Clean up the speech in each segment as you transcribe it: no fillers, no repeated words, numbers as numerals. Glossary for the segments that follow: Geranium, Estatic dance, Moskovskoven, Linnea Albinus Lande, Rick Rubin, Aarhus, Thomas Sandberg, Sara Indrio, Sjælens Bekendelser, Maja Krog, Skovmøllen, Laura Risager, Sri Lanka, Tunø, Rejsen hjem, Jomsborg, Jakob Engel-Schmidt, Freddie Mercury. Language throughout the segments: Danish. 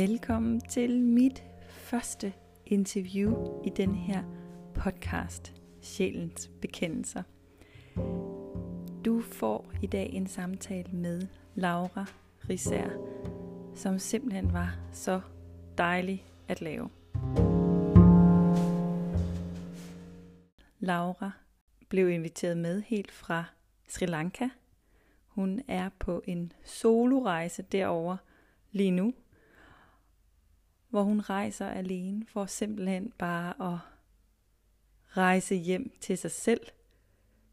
Velkommen til mit første interview i den her podcast, Sjælens Bekendelser. Du får i dag en samtale med Laura Risager, som simpelthen var så dejlig at lave. Laura blev inviteret med helt fra Sri Lanka. Hun er på en solorejse derovre lige nu, hvor hun rejser alene for simpelthen bare at rejse hjem til sig selv,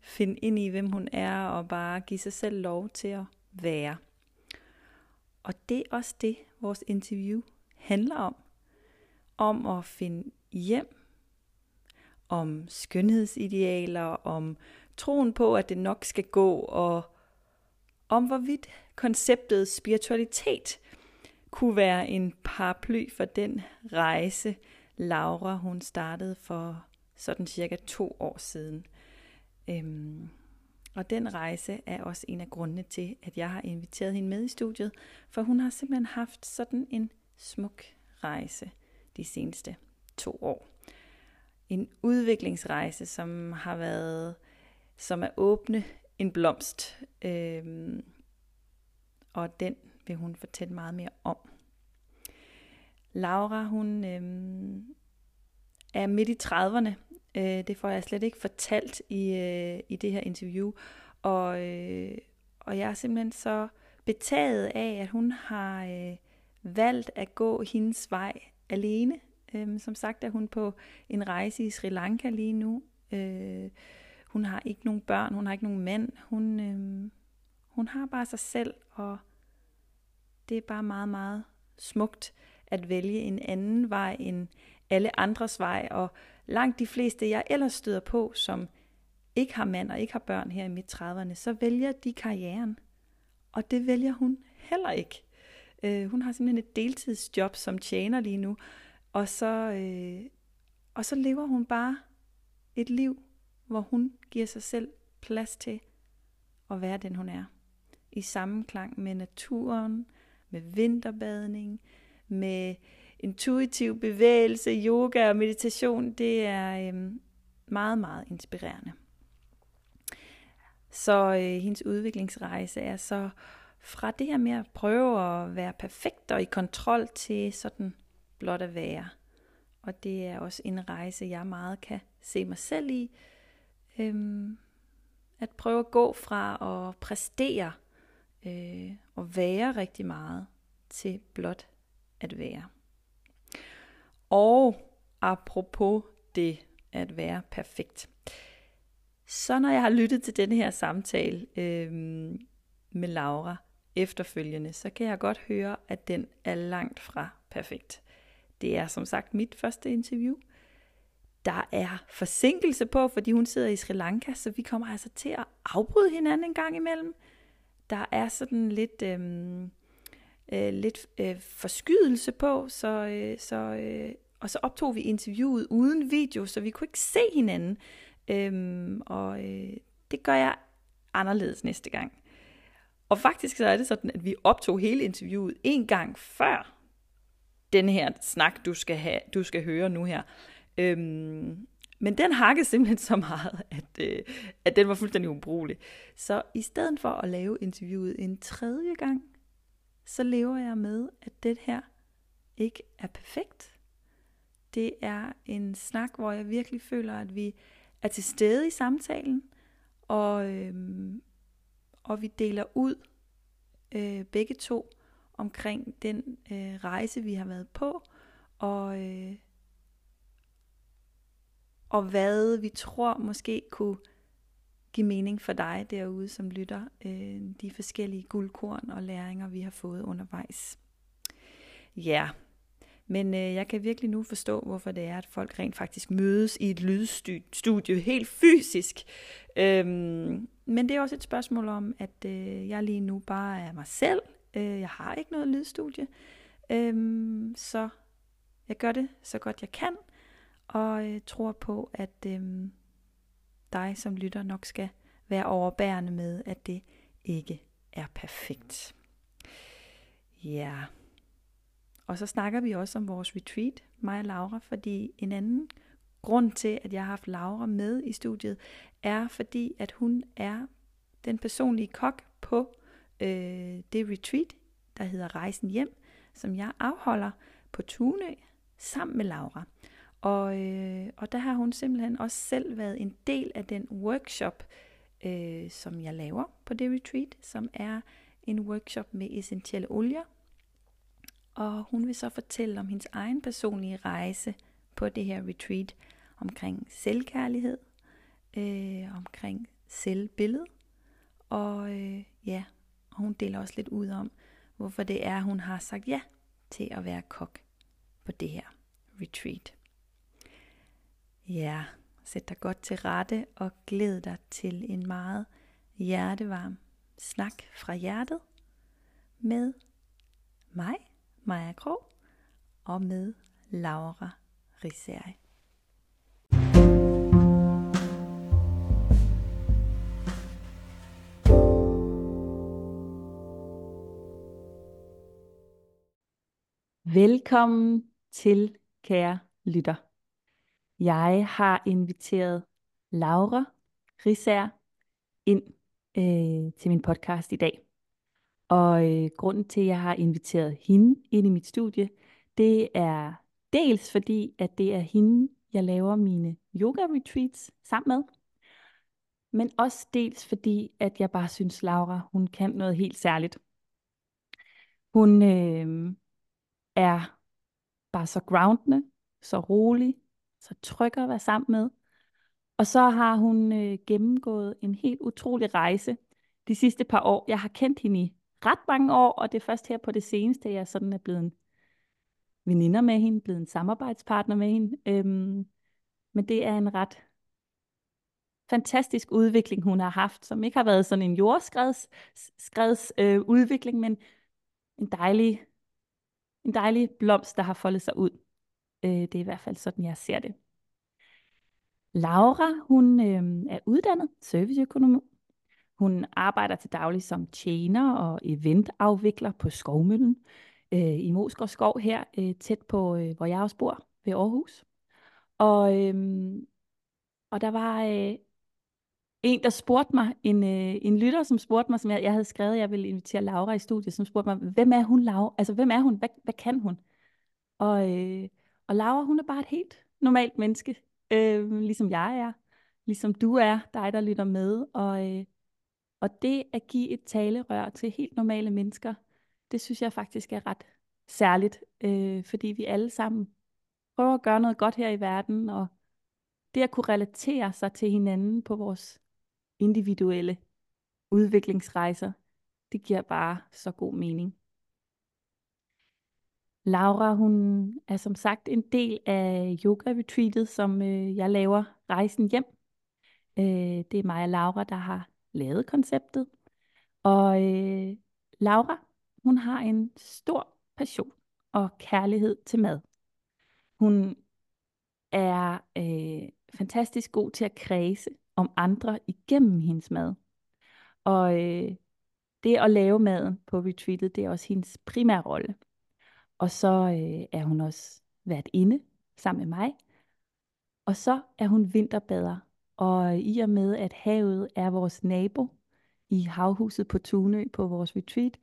finde ind i, hvem hun er, og bare give sig selv lov til at være. Og det er også det, vores interview handler om. Om at finde hjem, om skønhedsidealer, om troen på, at det nok skal gå, og om hvorvidt konceptet spiritualitet kunne være en paraply for den rejse, Laura hun startede for sådan cirka 2 år siden. Og den rejse er også en af grundene til, at jeg har inviteret hende med i studiet, for hun har simpelthen haft sådan en smuk rejse de seneste 2 år. En udviklingsrejse, som er åbne en blomst, og den vil hun fortælle meget mere om. Laura, hun er midt i 30'erne. Det får jeg slet ikke fortalt i det her interview. Og jeg er simpelthen så betaget af, at hun har valgt at gå hendes vej alene. Som sagt er hun på en rejse i Sri Lanka lige nu. Hun har ikke nogen børn, hun har ikke nogen mand. Hun har bare sig selv, og det er bare meget, meget smukt at vælge en anden vej end alle andres vej. Og langt de fleste, jeg ellers støder på, som ikke har mand og ikke har børn her i midt-30'erne, så vælger de karrieren. Og det vælger hun heller ikke. Hun har simpelthen et deltidsjob, som tjener lige nu. Og så lever hun bare et liv, hvor hun giver sig selv plads til at være den, hun er. I sammenklang med naturen, med vinterbadning, med intuitiv bevægelse, yoga og meditation. Det er meget, meget inspirerende. Så hendes udviklingsrejse er så fra det her med at prøve at være perfekt og i kontrol til sådan blot at være. Og det er også en rejse, jeg meget kan se mig selv i. At prøve at gå fra at præstere og være rigtig meget til blot at være. Og apropos det at være perfekt, så når jeg har lyttet til denne her samtale med Laura efterfølgende, så kan jeg godt høre, at den er langt fra perfekt. Det er som sagt mit første interview. Der er forsinkelse på, fordi hun sidder i Sri Lanka, så vi kommer altså til at afbryde hinanden en gang imellem. Der er sådan lidt forskydelse på, og så optog vi interviewet uden video, så vi kunne ikke se hinanden. Det gør jeg anderledes næste gang. Og faktisk så er det sådan, at vi optog hele interviewet en gang før den her snak, du skal høre nu her. Men den hakkede simpelthen så meget, at den var fuldstændig ubrugelig. Så i stedet for at lave interviewet en tredje gang, så lever jeg med, at det her ikke er perfekt. Det er en snak, hvor jeg virkelig føler, at vi er til stede i samtalen, og vi deler ud begge to omkring den rejse, vi har været på, og hvad vi tror måske kunne give mening for dig derude, som lytter, de forskellige guldkorn og læringer, vi har fået undervejs. Ja, men jeg kan virkelig nu forstå, hvorfor det er, at folk rent faktisk mødes i et lydstudie, helt fysisk. Men det er også et spørgsmål om, at jeg lige nu bare er mig selv. Jeg har ikke noget lydstudie, så jeg gør det så godt jeg kan. Og tror på, at dig som lytter nok skal være overbærende med, at det ikke er perfekt. Ja. Og så snakker vi også om vores retreat, mig og Laura, fordi en anden grund til, at jeg har haft Laura med i studiet, er fordi, at hun er den personlige kok på det retreat, der hedder Rejsen hjem, som jeg afholder på Tunø sammen med Laura. Og der har hun simpelthen også selv været en del af den workshop, som jeg laver på det retreat, som er en workshop med essentielle olier. Og hun vil så fortælle om hendes egen personlige rejse på det her retreat, omkring selvkærlighed, omkring selvbillede, og hun deler også lidt ud om, hvorfor det er, hun har sagt ja til at være kok på det her retreat. Ja, sæt dig godt til rette og glæd dig til en meget hjertevarm snak fra hjertet med mig, Maja Krog, og med Laura Risager. Velkommen til, kære lytter. Jeg har inviteret Laura Risager ind til min podcast i dag. Og grunden til, at jeg har inviteret hende ind i mit studie, det er dels fordi, at det er hende, jeg laver mine yoga-retreats sammen med. Men også dels fordi, at jeg bare synes, Laura, hun kan noget helt særligt. Hun er bare så groundende, så rolig, så tryg at være sammen med. Og så har hun gennemgået en helt utrolig rejse de sidste par år. Jeg har kendt hende i ret mange år, og det er først her på det seneste, jeg sådan er blevet en veninder med hende, blevet en samarbejdspartner med hende. Men det er en ret fantastisk udvikling, hun har haft, som ikke har været sådan en jordskreds udvikling, men en dejlig blomst, der har foldet sig ud. Det er i hvert fald sådan, jeg ser det. Laura, hun er uddannet serviceøkonom. Hun arbejder til daglig som tjener og eventafvikler på Skovmøllen i Moskovskoven her, tæt på, hvor jeg også bor, ved Aarhus. Og der var en, der spurgte mig, en lytter, som spurgte mig, som jeg havde skrevet, at jeg ville invitere Laura i studiet, som spurgte mig, hvem er hun, Laura? Altså, hvem er hun? Hvad kan hun? Og Laura, hun er bare et helt normalt menneske, ligesom jeg er, ligesom du er, dig der lytter med. Og det at give et talerør til helt normale mennesker, det synes jeg faktisk er ret særligt, fordi vi alle sammen prøver at gøre noget godt her i verden, og det at kunne relatere sig til hinanden på vores individuelle udviklingsrejser, det giver bare så god mening. Laura, hun er som sagt en del af yoga-retreatet, som jeg laver Rejsen hjem. Det er mig og Laura, der har lavet konceptet. Og Laura, hun har en stor passion og kærlighed til mad. Hun er fantastisk god til at kredse om andre igennem hendes mad. Og det at lave maden på retreatet, det er også hendes primære rolle. Og så er hun også værtinde sammen med mig. Og så er hun vinterbader. Og i og med, at havet er vores nabo i havhuset på Tunø på vores retreat,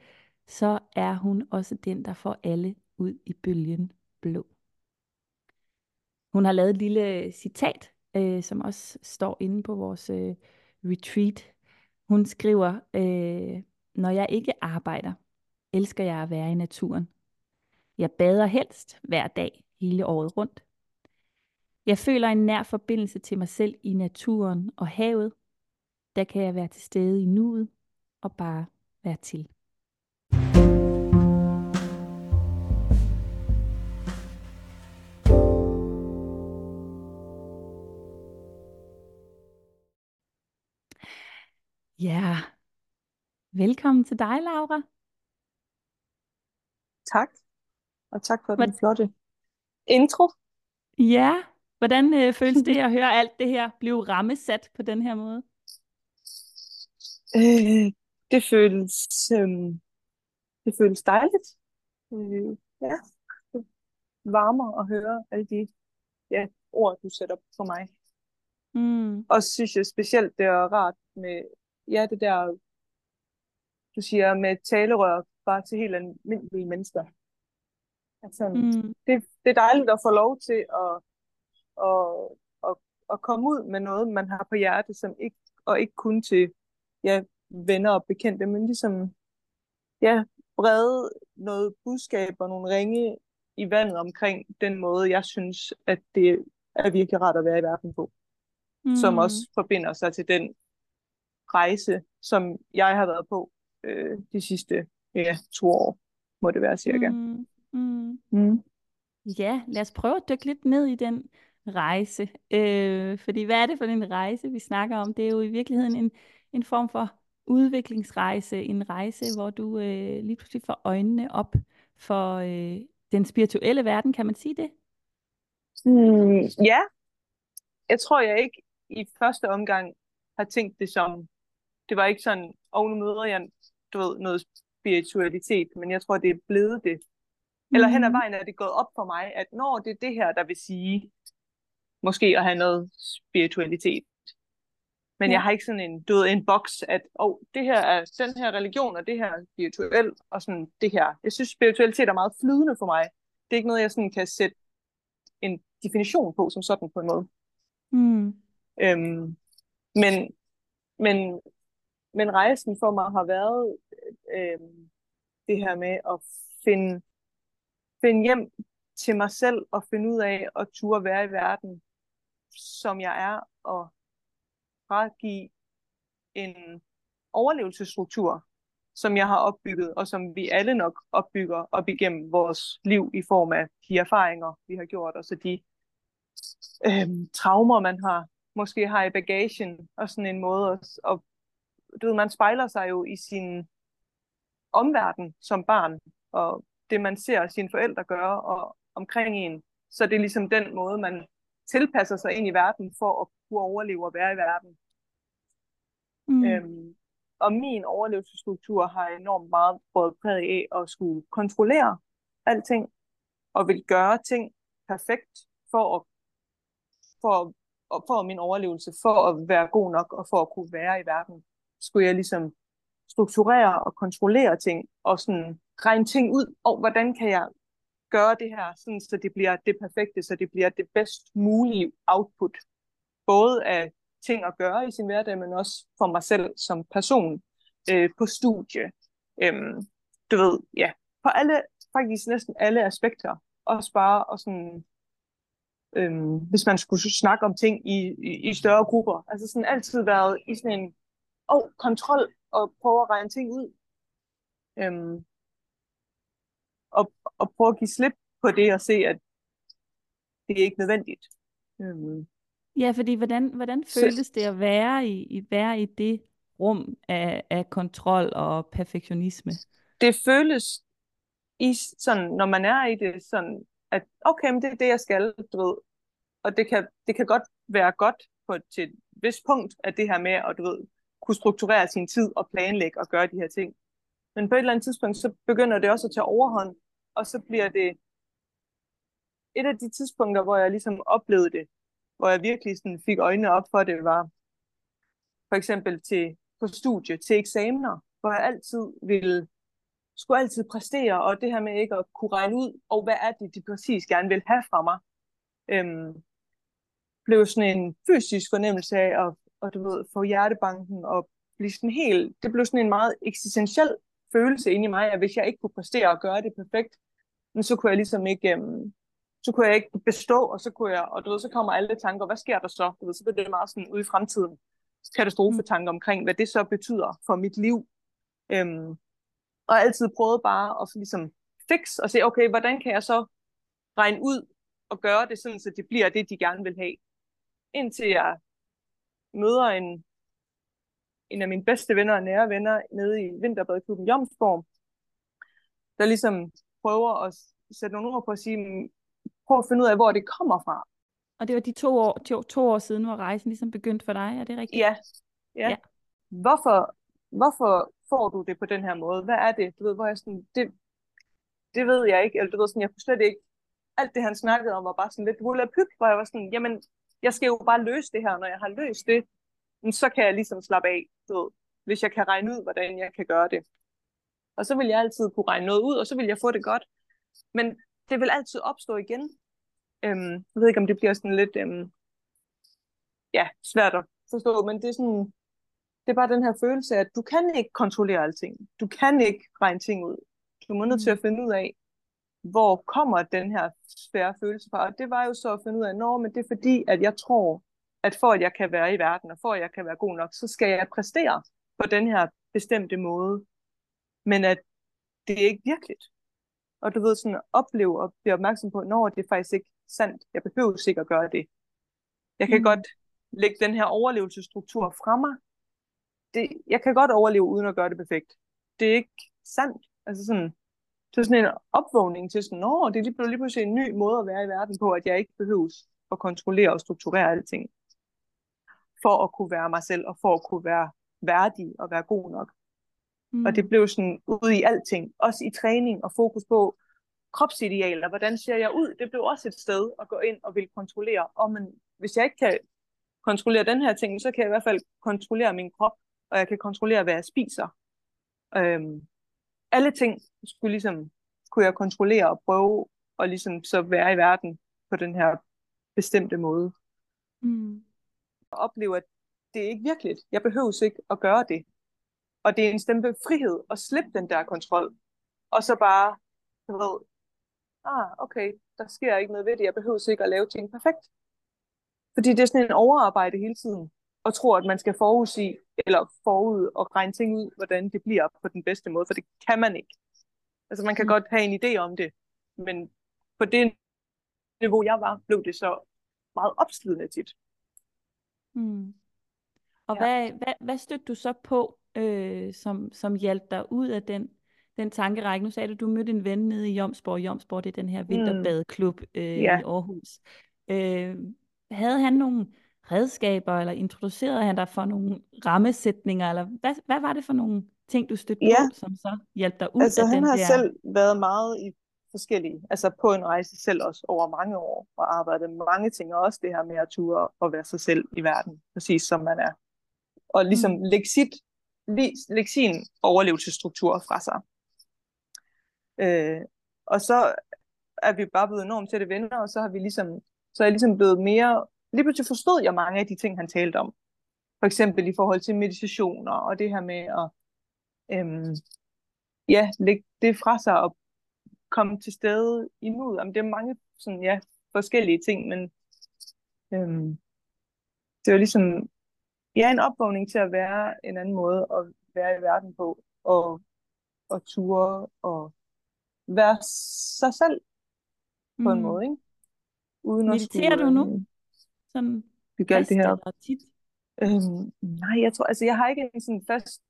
så er hun også den, der får alle ud i bølgen blå. Hun har lavet et lille citat, som også står inde på vores retreat. Hun skriver, når jeg ikke arbejder, elsker jeg at være i naturen. Jeg bader helst hver dag, hele året rundt. Jeg føler en nær forbindelse til mig selv i naturen og havet. Der kan jeg være til stede i nuet og bare være til. Ja, velkommen til dig, Laura. Tak, og tak for den flotte intro. Ja, hvordan føles det at høre alt det her blive rammesat på den her måde? Det føles dejligt. Ja, varmer at høre alle de ord, du sætter for mig. Mm. Og synes jeg specielt, det er rart med, det der, du siger, med talerør bare til helt almindelige mennesker. Altså, det er dejligt at få lov til at komme ud med noget, man har på hjertet, som ikke kun til venner og bekendte, men ligesom brede noget budskab og nogle ringe i vandet omkring den måde, jeg synes, at det er virkelig rart at være i verden på. Som også forbinder sig til den rejse, som jeg har været på de sidste 2 år, må det være cirka. Ja, lad os prøve at dykke lidt ned i den rejse. Fordi hvad er det for en rejse, vi snakker om? Det er jo i virkeligheden en form for udviklingsrejse. En rejse, hvor du lige pludselig får øjnene op for den spirituelle verden. Kan man sige det? Ja. Jeg tror, jeg ikke i første omgang har tænkt det som... Det var ikke sådan, nu møder jeg noget spiritualitet, men jeg tror, det er blevet det. Eller hen ad vejen er det gået op for mig, at når det er det her, der vil sige, måske at have noget spiritualitet. Men jeg har ikke sådan en boks, at det her er den her religion, og det her er spirituel, og sådan det her. Jeg synes, spiritualitet er meget flydende for mig. Det er ikke noget, jeg sådan kan sætte en definition på, som sådan på en måde. Men rejsen for mig har været det her med at finde hjem til mig selv og finde ud af at turde være i verden, som jeg er, og fragive en overlevelsesstruktur, som jeg har opbygget, og som vi alle nok opbygger op igennem vores liv i form af de erfaringer, vi har gjort, og så de traumer, man måske har i bagagen, og sådan en måde også, og du ved, man spejler sig jo i sin omverden som barn, og det man ser sine forældre gøre, og omkring en, så det er ligesom den måde, man tilpasser sig ind i verden, for at kunne overleve og være i verden. Og min overlevelsesstruktur har enormt meget både præget af at skulle kontrollere alting, og vil gøre ting perfekt, for min overlevelse, for at være god nok, og for at kunne være i verden, skulle jeg ligesom strukturere og kontrollere ting, og sådan regne ting ud, og hvordan kan jeg gøre det her, sådan, så det bliver det perfekte, så det bliver det bedst mulige output, både af ting at gøre i sin hverdag, men også for mig selv som person, på studie, på alle, faktisk næsten alle aspekter, også bare og sådan, hvis man skulle snakke om ting i større grupper. Altså sådan altid været i sådan en kontrol og prøve at regne ting ud. Og prøve at give slip på det og se, at det er ikke nødvendigt. Ja, fordi hvordan føltes det at være i det rum af kontrol og perfektionisme? Det føles sådan, når man er i det sådan, at men det er det, jeg skal, du ved. Og det kan godt være godt til et vist punkt, at det her med at, du ved, kunne strukturere sin tid og planlægge og gøre de her ting. Men på et eller andet tidspunkt, så begynder det også at tage overhånd, og så bliver det et af de tidspunkter, hvor jeg ligesom oplevede det, hvor jeg virkelig sådan fik øjnene op for det, var for eksempel på studie, til eksamener, hvor jeg skulle altid præstere, og det her med ikke at kunne regne ud, og hvad er det, de præcis gerne vil have fra mig, blev sådan en fysisk fornemmelse af at du ved, få hjertebanken, og blive sådan helt, det blev sådan en meget eksistentiel følelse inde i mig, at hvis jeg ikke kunne præstere og gøre det perfekt, så kunne jeg ligesom ikke, så kunne jeg ikke bestå, og så kunne jeg, og du ved, så kommer alle tanker, hvad sker der så? Du ved, så bliver det meget sådan ude i fremtiden, katastrofetanker omkring, hvad det så betyder for mit liv. Og altid prøvede bare at ligesom fikse og se, hvordan kan jeg så regne ud og gøre det sådan, så det bliver det, de gerne vil have. Indtil jeg møder en af mine bedste venner og nære venner nede i vinterbadklubben Jomsborg, der ligesom prøver at sætte nogle ord på at sige, prøv at finde ud af, hvor det kommer fra. Og det var de 2 år siden, hvor rejsen ligesom begyndte for dig, er det rigtigt? Ja. Hvorfor får du det på den her måde? Hvad er det? Du ved, hvor jeg sådan, det ved jeg ikke, eller du ved sådan, jeg kunne slet ikke alt det, han snakkede om, var bare sådan lidt hullapyp, hvor jeg var sådan, jamen, jeg skal jo bare løse det her, når jeg har løst det, så kan jeg ligesom slappe af, hvis jeg kan regne ud, hvordan jeg kan gøre det. Og så vil jeg altid kunne regne noget ud, og så vil jeg få det godt. Men det vil altid opstå igen. Jeg ved ikke, om det bliver sådan lidt svært at forstå, men det er sådan, det er bare den her følelse af, at du kan ikke kontrollere alting. Du kan ikke regne ting ud. Du må nødt til at finde ud af, hvor kommer den her svære følelse fra. Og det var jo så at finde ud af, nå, men det er fordi, at jeg tror, at for at jeg kan være i verden, og for at jeg kan være god nok, så skal jeg præstere på den her bestemte måde. Men at det er ikke virkeligt. Og du ved, sådan at opleve og blive opmærksom på, når det er faktisk ikke sandt. Jeg behøver sikkert gøre det. Jeg kan godt lægge den her overlevelsesstruktur fra mig. Jeg kan godt overleve uden at gøre det perfekt. Det er ikke sandt. Altså sådan, det er sådan en opvågning til sådan, nå, det er lige pludselig en ny måde at være i verden på, at jeg ikke behøves at kontrollere og strukturere alting. For at kunne være mig selv, og for at kunne være værdig og være god nok. Og det blev sådan ude i alting, også i træning og fokus på kropsidealer. Hvordan ser jeg ud? Det blev også et sted at gå ind og ville kontrollere. Men hvis jeg ikke kan kontrollere den her ting, så kan jeg i hvert fald kontrollere min krop, og jeg kan kontrollere, hvad jeg spiser. Alle ting skulle ligesom, kunne jeg kontrollere og prøve at ligesom så være i verden på den her bestemte måde. Og opleve, at det er ikke virkeligt. Jeg behøves ikke at gøre det. Og det er en stemme frihed at slippe den der kontrol. Og så bare, jeg ved, okay, der sker ikke noget ved det. Jeg behøver ikke at lave ting perfekt. Fordi det er sådan en overarbejde hele tiden. Og tror, at man skal forudsige, eller forud og regne ting ud, hvordan det bliver på den bedste måde. For det kan man ikke. Altså man kan godt have en idé om det. Men på det niveau, jeg var, blev det så meget opslidende tit. Og hvad stødte du så på? Som hjalp dig ud af den tankerække. Nu sagde du mødte en ven nede i Jomsborg. Jomsborg, det er den her vinterbadeklub i Aarhus. Havde han nogle redskaber, eller introducerede han dig for nogle rammesætninger, eller hvad var det for nogle ting, du stødte på, som så hjalp dig ud af den der? Altså han har selv været meget i forskellige, altså på en rejse selv også over mange år, og arbejdet med mange ting, og også det her med at ture og være sig selv i verden, præcis som man er. Og ligesom lægge sin overlevelsesstruktur fra sig. Og så er vi bare blevet enormt tætte venner, og så er jeg ligesom blevet mere, lige pludselig forstod jeg mange af de ting, han talte om. For eksempel i forhold til meditationer, og det her med at lægge det fra sig, og komme til stede i nuet. Jamen, det er mange sådan, forskellige ting, men det var ligesom en opvågning til at være en anden måde at være i verden på, og ture, og være sig selv på en måde, ikke? Uden mediterer du nu? Sådan fast eller tit? Nej, jeg tror, jeg har ikke en sådan fast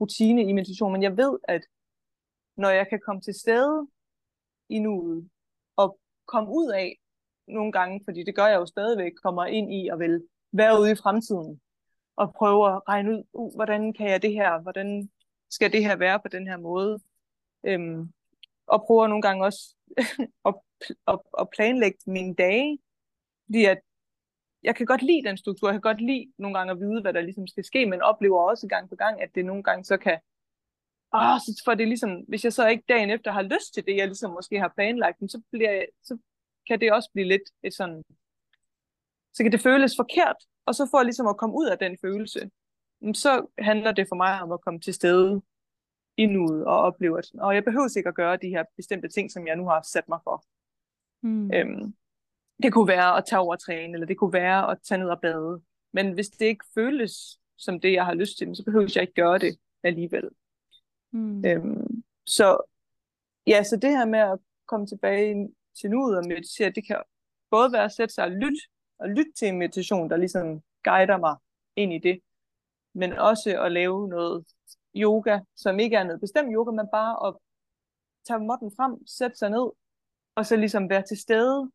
rutine i meditation, men jeg ved, at når jeg kan komme til stede i nuet, og komme ud af nogle gange, fordi det gør jeg jo stadigvæk, kommer ind i og vil være ude i fremtiden, og prøve at regne ud, hvordan kan jeg det her, hvordan skal det her være på den her måde, og prøver nogle gange også at planlægge mine dage, fordi at jeg kan godt lide den struktur, jeg kan godt lide nogle gange at vide, hvad der ligesom skal ske, men oplever også gang på gang, at det nogle gange så kan, så får det ligesom, hvis jeg så ikke dagen efter har lyst til det, jeg ligesom måske har planlagt, så kan det også blive lidt et sådan, så kan det føles forkert, og så for ligesom at komme ud af den følelse, så handler det for mig om at komme til stede i nuet og opleve, at jeg behøver ikke at gøre de her bestemte ting, som jeg nu har sat mig for. Det kunne være at tage over og træne, eller det kunne være at tage ned og bade. Men hvis det ikke føles som det, jeg har lyst til, så behøver jeg ikke gøre det alligevel. Så det her med at komme tilbage til nuet og meditere, det kan både være at sætte sig og lytte til en meditation, der ligesom guider mig ind i det, men også at lave noget yoga, som ikke er noget bestemt yoga, men bare at tage måtten frem, sætte sig ned, og så ligesom være til stede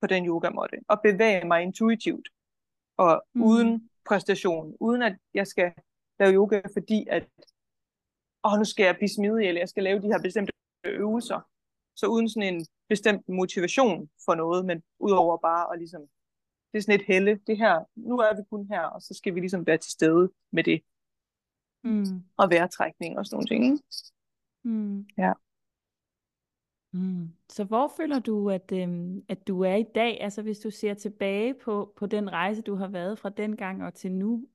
på den yogamåtte, og bevæge mig intuitivt, og uden præstation, uden at jeg skal lave yoga, fordi at, nu skal jeg blive smidig, eller jeg skal lave de her bestemte øvelser. så uden sådan en bestemt motivation for noget, men udover bare at ligesom, det er sådan et helle, det her, nu er vi kun her, og så skal vi ligesom være til stede med det. Mm. Og vejrtrækning og sådan nogle ting. Mm. Ja. Mm. Så hvor føler du, at du er i dag, altså hvis du ser tilbage på den rejse, du har været fra dengang og til nu,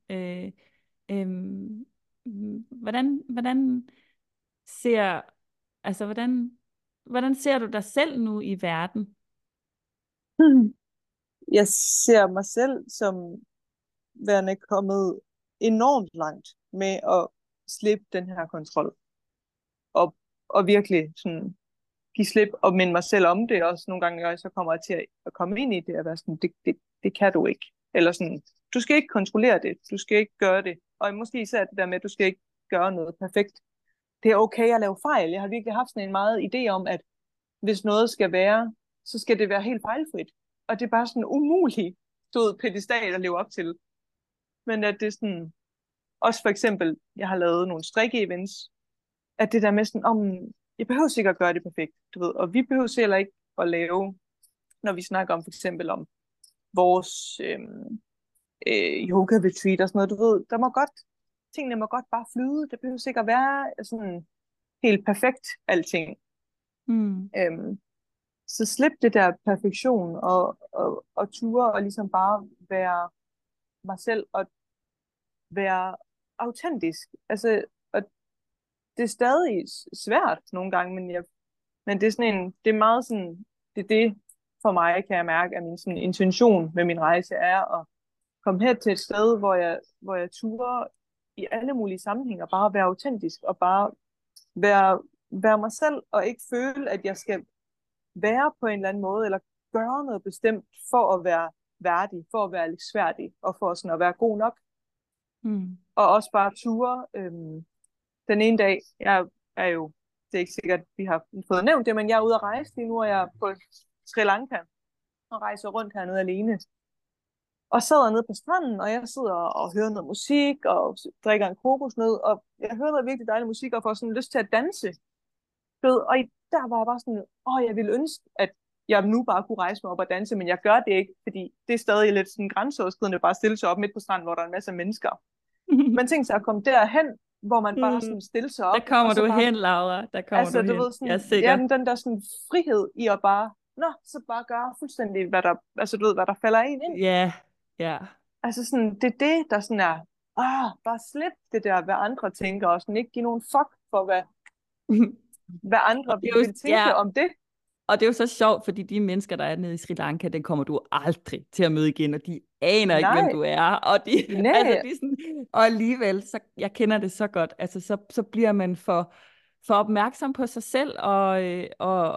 hvordan ser du dig selv nu i verden? Jeg ser mig selv som værende kommet enormt langt med at slippe den her kontrol. Og virkelig sådan give slip og minde mig selv om det. Også nogle gange, så kommer jeg til at komme ind i det og være sådan, det kan du ikke. Eller sådan, du skal ikke kontrollere det. Du skal ikke gøre det. Og måske især det der med, at du skal ikke gøre noget perfekt. Det er okay at lave fejl. Jeg har virkelig haft sådan en meget idé om, at hvis noget skal være, så skal det være helt fejlfrit. Og det er bare sådan umuligt, stod pedestal at leve op til. Men at det er sådan, også for eksempel, jeg har lavet nogle strikke-events, at det der med sådan, jeg behøver sikkert at gøre det perfekt, du ved. Og vi behøver heller ikke at lave, når vi snakker om for eksempel om vores yoga-retreat og sådan noget, du ved, tingene må godt bare flyde. Det behøver sikkert at være sådan helt perfekt, alting. Mm. Så slip det der perfektion og ture og ligesom bare være mig selv og være autentisk. Altså, og det er stadig svært nogle gange, men det er sådan en, det er meget sådan, det for mig, kan jeg mærke, at min sådan intention med min rejse er at komme her til et sted, hvor jeg turer i alle mulige sammenhænger, bare være autentisk og bare være mig selv og ikke føle, at jeg skal være på en eller anden måde, eller gøre noget bestemt for at være værdig, for at være elskværdig, og for sådan at være god nok. Mm. Og også bare ture. Den ene dag, jeg er jo, det er ikke sikkert, vi har fået nævnt det, men jeg er ude at rejse lige nu, og jeg er på Sri Lanka, og rejser rundt hernede alene. Og sidder nede på stranden, og jeg sidder og hører noget musik, og drikker en kokosnød, og jeg hører noget virkelig dejlig musik, og får sådan lyst til at danse. Og der var jeg bare sådan, jeg ville ønske, at jeg nu bare kunne rejse mig op og danse, men jeg gør det ikke, fordi det er stadig lidt sådan grænseoverskridende, bare stille sig op midt på stranden, hvor der er en masse mennesker. Man tænker sig at komme derhen, hvor man bare sådan stille sig op. Der kommer du bare hen, Laura. Der kommer altså, du hen. Ved, sådan, jeg er sikker. Ja, den der sådan frihed i at bare, så bare gøre fuldstændig, hvad der, altså du ved, hvad der falder en ind. Ja, yeah. Altså sådan, det er det, der sådan er, bare slip det der, hvad andre tænker, og sådan ikke give nogen fuck for, hvad andre vil tænke om det. Og det er jo så sjovt, fordi de mennesker, der er nede i Sri Lanka, den kommer du aldrig til at møde igen, og de aner ikke, hvem du er. Og, de sådan, og alligevel, så, jeg kender det så godt, altså så bliver man for opmærksom på sig selv, og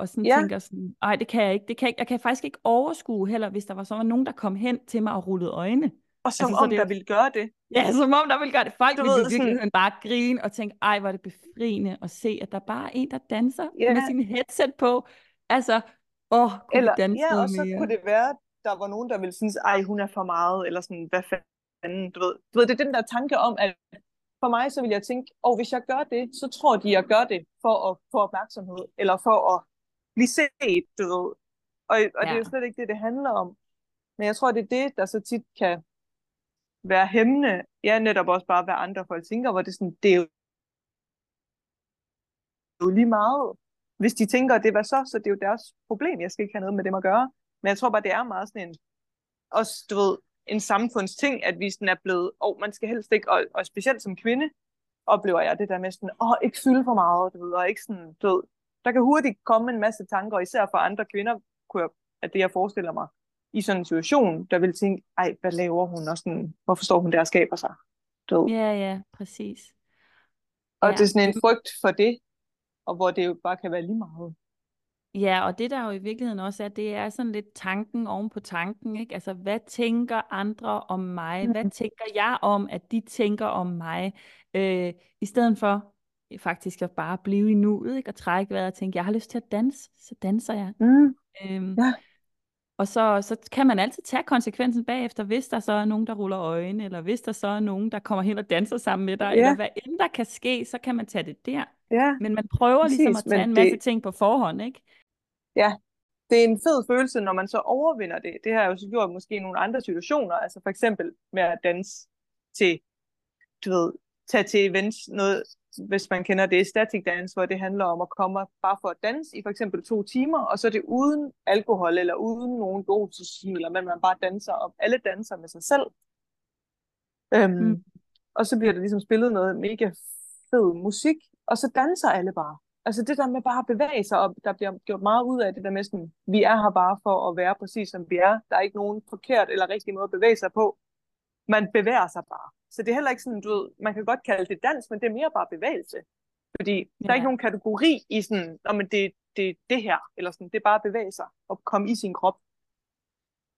sådan tænker sådan, nej, det kan jeg ikke, jeg kan faktisk ikke overskue heller, hvis der var nogen, der kom hen til mig og rullede øjne. Og som altså, om der ville gøre det. Ja, som om der ville gøre det. Folk ville jo virkelig bare grine og tænke, ej, hvor er det befriende at se, at der bare er en, der danser med sin headset på. Altså, kunne eller, danse mere? Ja, og så kunne det være, at der var nogen, der ville synes, ej, hun er for meget, eller sådan, hvad fanden, du ved, det er den der tanke om, at for mig, så vil jeg tænke, hvis jeg gør det, så tror de, jeg gør det for at få opmærksomhed, eller for at blive set, du ved. Og det er jo slet ikke det handler om. Men jeg tror, det er det, der så tit kan være hæmmende. Ja, netop også bare, hvad andre folk tænker, hvor det sådan, det er jo lige meget. Hvis de tænker, at det var så det er jo deres problem. Jeg skal ikke have noget med dem at gøre. Men jeg tror bare, det er meget sådan en, også, du ved, en samfundsting, at vi sådan er blevet, man skal helst ikke, og specielt som kvinde, oplever jeg det der med sådan, ikke fylde for meget, du ved, og ikke sådan, du ved, der kan hurtigt komme en masse tanker, især for andre kvinder, at det jeg forestiller mig, i sådan en situation, der vil tænke, ej, hvad laver hun, og sådan, hvorfor står hun der og skaber sig? Ja, præcis. Og det er sådan en frygt for det, og hvor det jo bare kan være lige meget. Ja, og det der jo i virkeligheden også er, det er sådan lidt tanken oven på tanken, ikke? Altså, hvad tænker andre om mig? Hvad tænker jeg om, at de tænker om mig? I stedet for faktisk at bare blive i nuet, ikke? Og trække vejret og tænke, jeg har lyst til at danse, så danser jeg. Og så kan man altid tage konsekvensen bagefter, hvis der så er nogen, der ruller øjne, eller hvis der så er nogen, der kommer hen og danser sammen med dig, eller hvad end der kan ske, så kan man tage det der. Men man prøver ligesom at tage en masse ting på forhånd, ikke? ja, det er en fed følelse, når man så overvinder det. Det har jeg jo så gjort måske i nogle andre situationer, altså for eksempel med at danse til, du ved, tage til events, noget, hvis man kender det, static dance, hvor det handler om at komme bare for at danse i for eksempel 2 timer, og så er det uden alkohol eller uden nogen dosismiler, men man bare danser, og alle danser med sig selv. Og så bliver der ligesom spillet noget mega fed musik, og så danser alle bare. Altså det der med bare at bevæge sig, og der bliver gjort meget ud af det der med sådan, vi er her bare for at være præcis som vi er. Der er ikke nogen forkert eller rigtig måde at bevæge sig på. Man bevæger sig bare. Så det er heller ikke sådan, du ved, man kan godt kalde det dans, men det er mere bare bevægelse. Fordi der er ikke nogen kategori i sådan, men det her, eller sådan, det er bare at bevæge sig og komme i sin krop.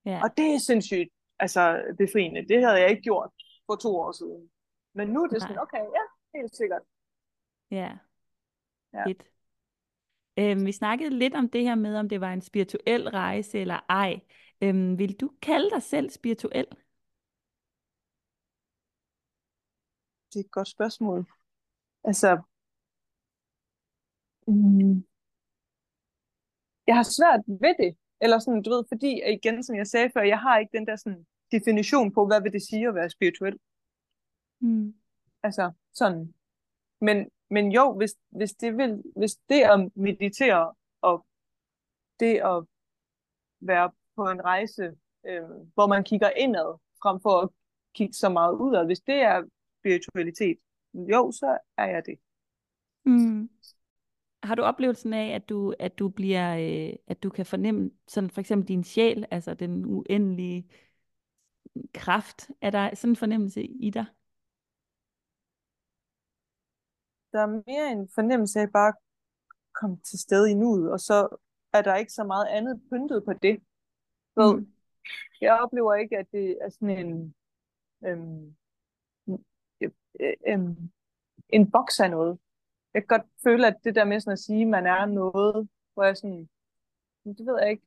Yeah. Og det er sindssygt altså, befriende. Det havde jeg ikke gjort for 2 år siden. Men nu er det sådan, okay, ja, helt sikkert. Ja. Yeah. Ja. Vi snakkede lidt om det her med, om det var en spirituel rejse eller ej. Vil du kalde dig selv spirituel? Det er et godt spørgsmål. Altså, jeg har svært ved det, eller sådan, du ved, fordi igen, som jeg sagde før, jeg har ikke den der sådan definition på, hvad vil det sige at være spirituel. Altså sådan. Men jo, hvis det at meditere og det at være på en rejse, hvor man kigger indad, frem for at kigge så meget udad, hvis det er spiritualitet, jo, så er jeg det. Har du oplevelsen af, at du bliver, at du kan fornemme sådan for eksempel din sjæl, altså den uendelige kraft, er der sådan en fornemmelse i dig? Der er mere en fornemmelse af bare at komme til stede i nuet, og så er der ikke så meget andet pyntet på det. Så jeg oplever ikke, at det er sådan en boks af noget. Jeg kan godt føle, at det der med sådan at sige, at man er noget, hvor jeg sådan, det ved jeg ikke,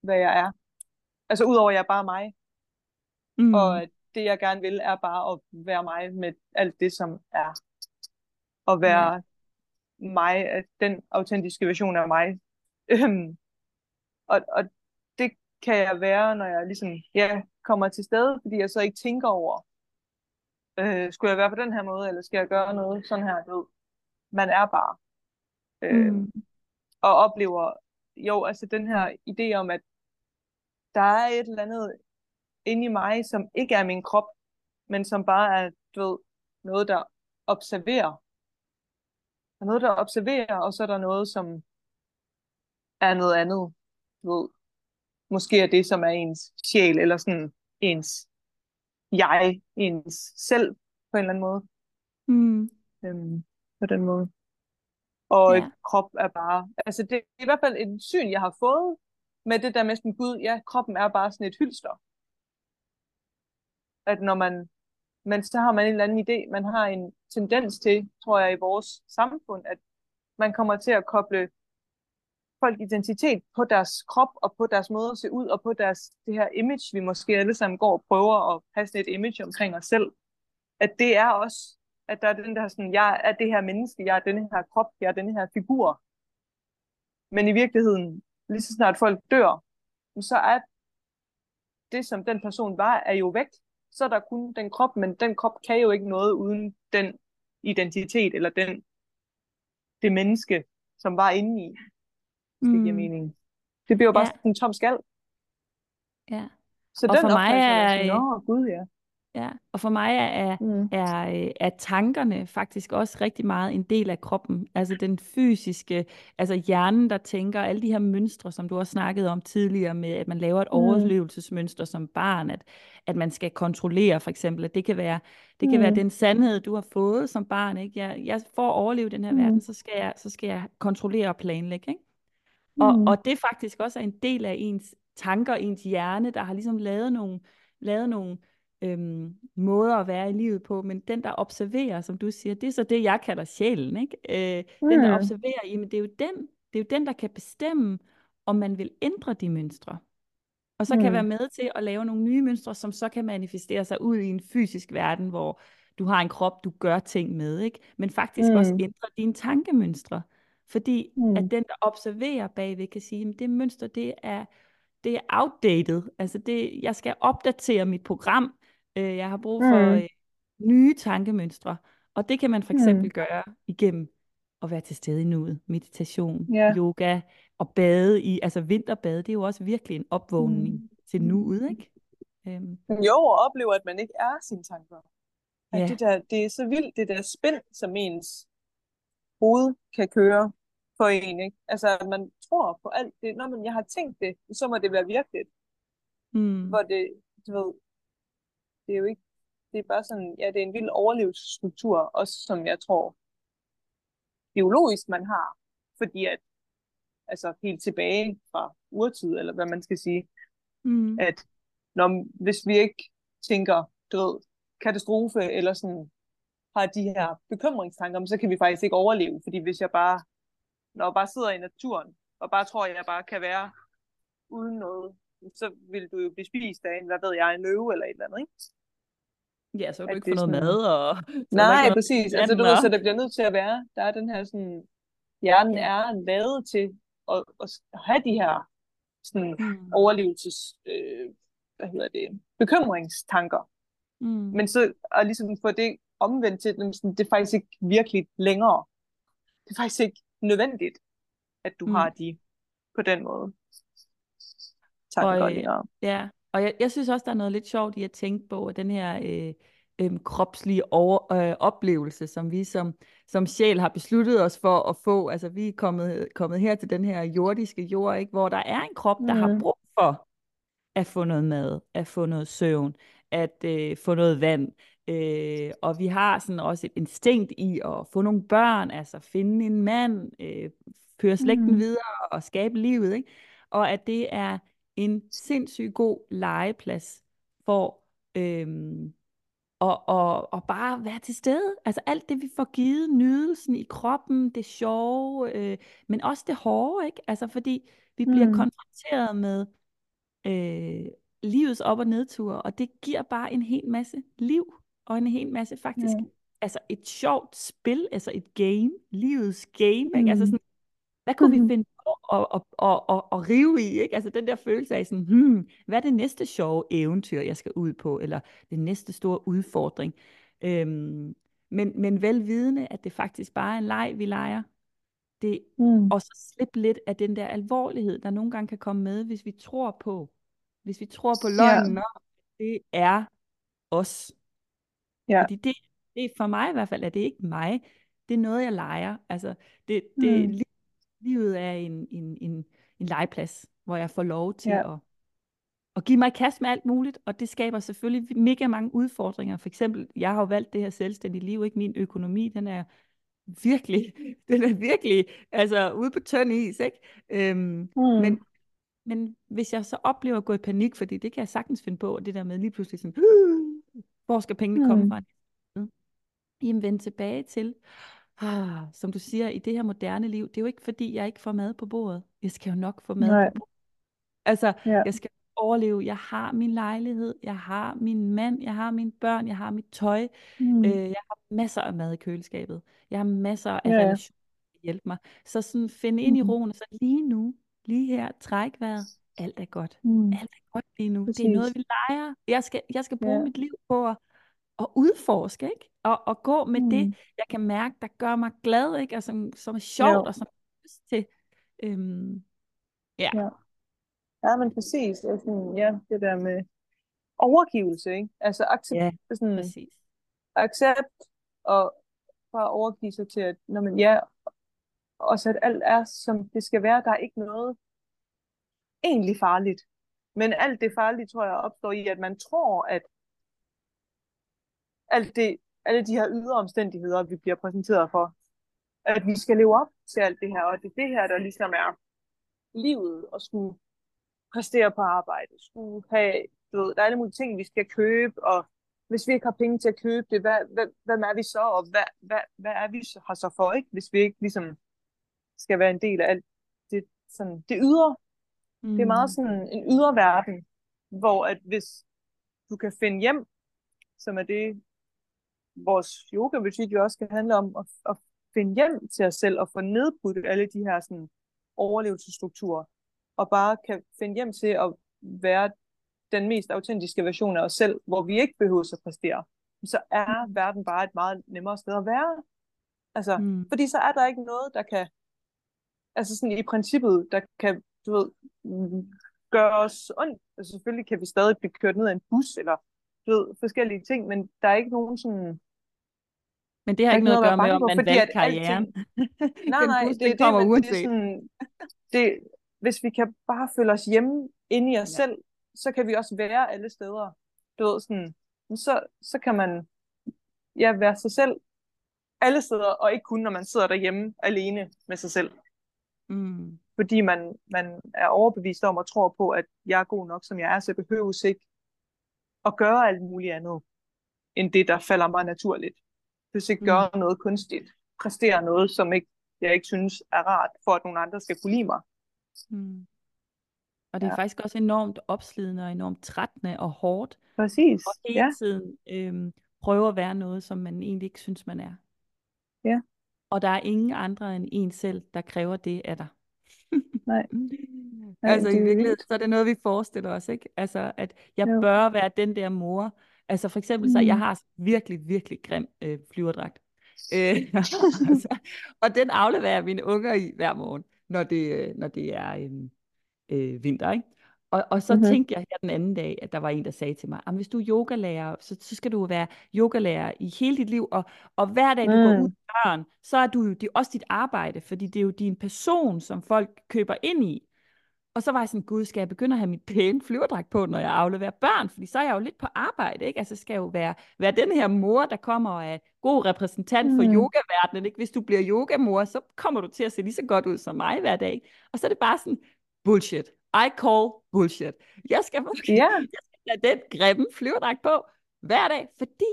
hvad jeg er. Altså udover, at jeg er bare mig. Og det, jeg gerne vil, er bare at være mig med alt det, som er. At være mig, den autentiske version af mig. Og det kan jeg være, når jeg ligesom kommer til stede, fordi jeg så ikke tænker over, skulle jeg være på den her måde, eller skal jeg gøre noget sådan her? Ved. Man er bare. Og oplever, jo, altså den her idé om, at der er et eller andet inde i mig, som ikke er min krop, men som bare er, du ved, noget, der observerer. Der er noget, der observerer, og så er der noget, som er noget andet. Ved. Måske er det, som er ens sjæl, eller sådan ens jeg, ens selv, på en eller anden måde. På den måde. Og krop er bare... Altså, det er i hvert fald et syn, jeg har fået, med det der med sådan, Gud, kroppen er bare sådan et hylster. At når man... Men så har man en eller anden idé, man har en tendens til, tror jeg, i vores samfund, at man kommer til at koble folks identitet på deres krop, og på deres måde at se ud, og på deres, det her image, vi måske alle sammen går og prøver at passe et image omkring os selv. At det er også, at der er den der sådan, jeg er det her menneske, jeg er den her krop, jeg er den her figur. Men i virkeligheden, lige så snart folk dør, så er det, som den person var, er jo væk. Så er der kun den krop, men den krop kan jo ikke noget uden den identitet, eller det menneske, som var inde i. Det giver mening. Det bliver jo bare sådan en tom skal. Ja. Så og den for mig er... Gud, ja. Og for mig er tankerne faktisk også rigtig meget en del af kroppen. Altså den fysiske, altså hjernen, der tænker, alle de her mønstre, som du også snakkede om tidligere med, at man laver et overlevelsesmønster som barn, at man skal kontrollere for eksempel, at det kan være den sandhed, du har fået som barn, ikke? Jeg for at overleve den her verden, så skal jeg kontrollere og planlægge, ikke? Og det faktisk også er en del af ens tanker, ens hjerne, der har ligesom lavet nogle måder at være i livet på, men den, der observerer, som du siger, det er så det, jeg kalder sjælen, ikke? Den, der observerer, jamen det er jo den, der kan bestemme, om man vil ændre de mønstre, og så kan være med til at lave nogle nye mønstre, som så kan manifestere sig ud i en fysisk verden, hvor du har en krop, du gør ting med, ikke? Men faktisk også ændre dine tankemønstre, Fordi at den, der observerer bagved, kan sige, at det mønster, det er outdated. Altså jeg skal opdatere mit program. Jeg har brug for nye tankemønstre. Og det kan man for eksempel gøre igennem at være til stede i nuet. Meditation, yoga og bade i, altså vinterbade, det er jo også virkelig en opvågning til nuet, ikke? Jo, og oplever, at man ikke er sine tanker. Ja. Det er så vildt, det der spænd, som ens hoved kan køre for en, ikke? Altså, at man tror på alt det. Når man, jeg har tænkt det, så må det være virkeligt. Hvor det er jo ikke, det er bare sådan, ja, det er en vild overlevelsesstruktur, også som jeg tror, biologisk man har, fordi at, altså helt tilbage fra urtid, eller hvad man skal sige, at hvis vi ikke tænker død, katastrofe, eller sådan, har de her bekymringstanker, så kan vi faktisk ikke overleve, fordi hvis jeg bare sidder i naturen, og bare tror, at jeg bare kan være uden noget, så vil du jo blive spist af en, hvad ved jeg, en løve, eller et eller andet, ikke? Ja, så har du ikke fået noget mad, og... Nej, præcis, altså du ved, så der bliver nødt til at være, der er den her sådan, hjernen er lavet til at have de her sådan overlevelses... bekymringstanker. Men så at ligesom få det omvendt til, at det er faktisk ikke virkelig længere. Det er faktisk ikke nødvendigt, at du har de på den måde. Og jeg synes også, der er noget lidt sjovt i at tænke på, at den her kropslige oplevelse, som vi som sjæl har besluttet os for at få, altså vi er kommet her til den her jordiske jord, ikke, hvor der er en krop, der har brug for at få noget mad, at få noget søvn, at få noget vand. Og vi har sådan også et instinkt i at få nogle børn, altså finde en mand, køre slægten videre og skabe livet, ikke? Og at det er en sindssygt god legeplads for og bare være til stede. Altså alt det, vi får givet, nydelsen i kroppen, det sjove, men også det hårde, ikke? Altså fordi vi bliver konfronteret med livets op- og nedture, og det giver bare en hel masse liv, og en hel masse faktisk, altså et sjovt spil, altså et game, livets game, ikke? Altså sådan, hvad kunne vi finde på at rive i, ikke? Altså den der følelse af sådan, hvad er det næste sjove eventyr, jeg skal ud på, eller den næste store udfordring, men velvidende, at det faktisk bare er en leg, vi leger, det, og så slippe lidt af den der alvorlighed, der nogle gange kan komme med, hvis vi tror på, løgnen, det er os. Ja. Fordi det for mig i hvert fald, at det ikke mig, det er noget, jeg leger. Altså, livet er en legeplads, hvor jeg får lov til at give mig et kast med alt muligt, og det skaber selvfølgelig mega mange udfordringer. For eksempel, jeg har jo valgt det her selvstændige liv, ikke? Min økonomi, den er virkelig altså ude på tynd is, ikke? Men hvis jeg så oplever at gå i panik, fordi det kan jeg sagtens finde på, og det der med lige pludselig sådan, hvor skal pengene komme fra? Jamen vende tilbage til, som du siger, i det her moderne liv, det er jo ikke fordi, jeg ikke får mad på bordet. Jeg skal jo nok få mad på bordet. Altså, jeg skal overleve. Jeg har min lejlighed, jeg har min mand, jeg har mine børn, jeg har mit tøj. Jeg har masser af mad i køleskabet. Jeg har masser af relationer, der hjælper mig. Så sådan finde ind i roen, og så lige nu, lige her, træk vejret. Alt er godt. Alt er godt lige nu. Præcis. Det er noget, vi leger. Jeg skal bruge mit liv på at udforske, ikke? Og gå med det, jeg kan mærke, der gør mig glad, ikke? Og som er sjovt, og som er lyst til. Ja, men præcis. Sådan, ja, det der med overgivelse, ikke? Altså accept og bare overgive sig til, at når man og så at alt er, som det skal være. Der er ikke noget egentlig farligt. Men alt det farlige, tror jeg, opstår i, at man tror, at alle de her ydre omstændigheder, vi bliver præsenteret for, at vi skal leve op til alt det her, og det er det her, der ligesom er livet, og skulle præstere på arbejde, skulle have, der er alle mulige ting, vi skal købe, og hvis vi ikke har penge til at købe det, hvad er vi så, og hvad er vi har så for, ikke? Hvis vi ikke ligesom skal være en del af alt det, sådan, det ydre. Det er meget sådan en ydre verden, hvor at hvis du kan finde hjem, som er det, vores yoga-butik jo også skal handle om, at finde hjem til os selv og få nedbrudt alle de her sådan, overlevelsesstrukturer, og bare kan finde hjem til at være den mest autentiske version af os selv, hvor vi ikke behøver at præstere, så er verden bare et meget nemmere sted at være. Altså, fordi så er der ikke noget, der kan, altså sådan i princippet, der kan, du ved, gøre os ondt. Altså selvfølgelig kan vi stadig blive kørt ned af en bus, eller du ved, forskellige ting, men der er ikke nogen sådan... Men det har ikke noget at gøre med, om man valgte karrieren. Nej, det er sådan, hvis vi kan bare føle os hjemme inde i os selv, så kan vi også være alle steder. Du ved, sådan, så kan man være sig selv alle steder, og ikke kun, når man sidder derhjemme alene med sig selv. Fordi man er overbevist om og tror på, at jeg er god nok, som jeg er, så jeg behøves ikke at gøre alt muligt andet, end det, der falder mig naturligt. Hvis jeg gør noget kunstigt, præsterer noget, som jeg ikke synes er rart, for at nogen andre skal kunne lide mig. Og det er faktisk også enormt opslidende og enormt trættende og hårdt. Præcis. Og hele tiden prøve at være noget, som man egentlig ikke synes, man er. Ja. Og der er ingen andre end en selv, der kræver det af dig. Nej. Altså i virkeligheden, så er det noget, vi forestiller os, ikke? Altså at jeg bør være den der mor. Altså for eksempel så, jeg har virkelig, virkelig grim flyverdragt. Altså, og den afleverer mine unger i hver morgen, når det er vinter, ikke? Og så tænkte jeg her den anden dag, at der var en, der sagde til mig, hvis du er yogalærer, så skal du være yogalærer i hele dit liv, og hver dag, du går ud af døren, så er du jo, det er også dit arbejde, fordi det er jo din person, som folk køber ind i. Og så var jeg sådan, gud, skal jeg begynde at have mit pæne flyverdragt på, når jeg afleverer børn? Fordi så er jeg jo lidt på arbejde, ikke? Altså skal jeg jo være den her mor, der kommer og er god repræsentant for yogaverdenen, ikke? Hvis du bliver yogamor, så kommer du til at se lige så godt ud som mig hver dag. Og så er det bare sådan, bullshit. I call bullshit. Jeg skal have den grimme flyverdragt på hver dag, fordi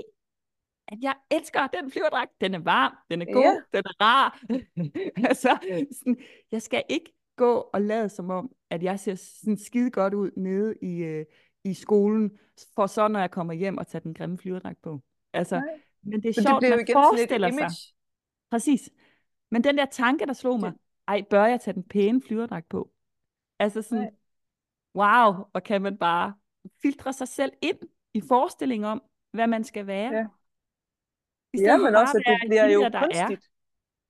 at jeg elsker den flyverdragt. Den er varm, den er god, den er rar. Altså, sådan, jeg skal ikke gå og lade som om, at jeg ser sådan skide godt ud nede i skolen, for så når jeg kommer hjem og tager den grimme flyverdragt på. Altså, men det er sjovt, at man forestiller sig. Præcis. Men den der tanke, der slog mig, bør jeg tage den pæne flyverdragt på? Altså sådan, wow, og kan man bare filtre sig selv ind i forestilling om, hvad man skal være. Ja, men også, at det bliver jo kunstigt.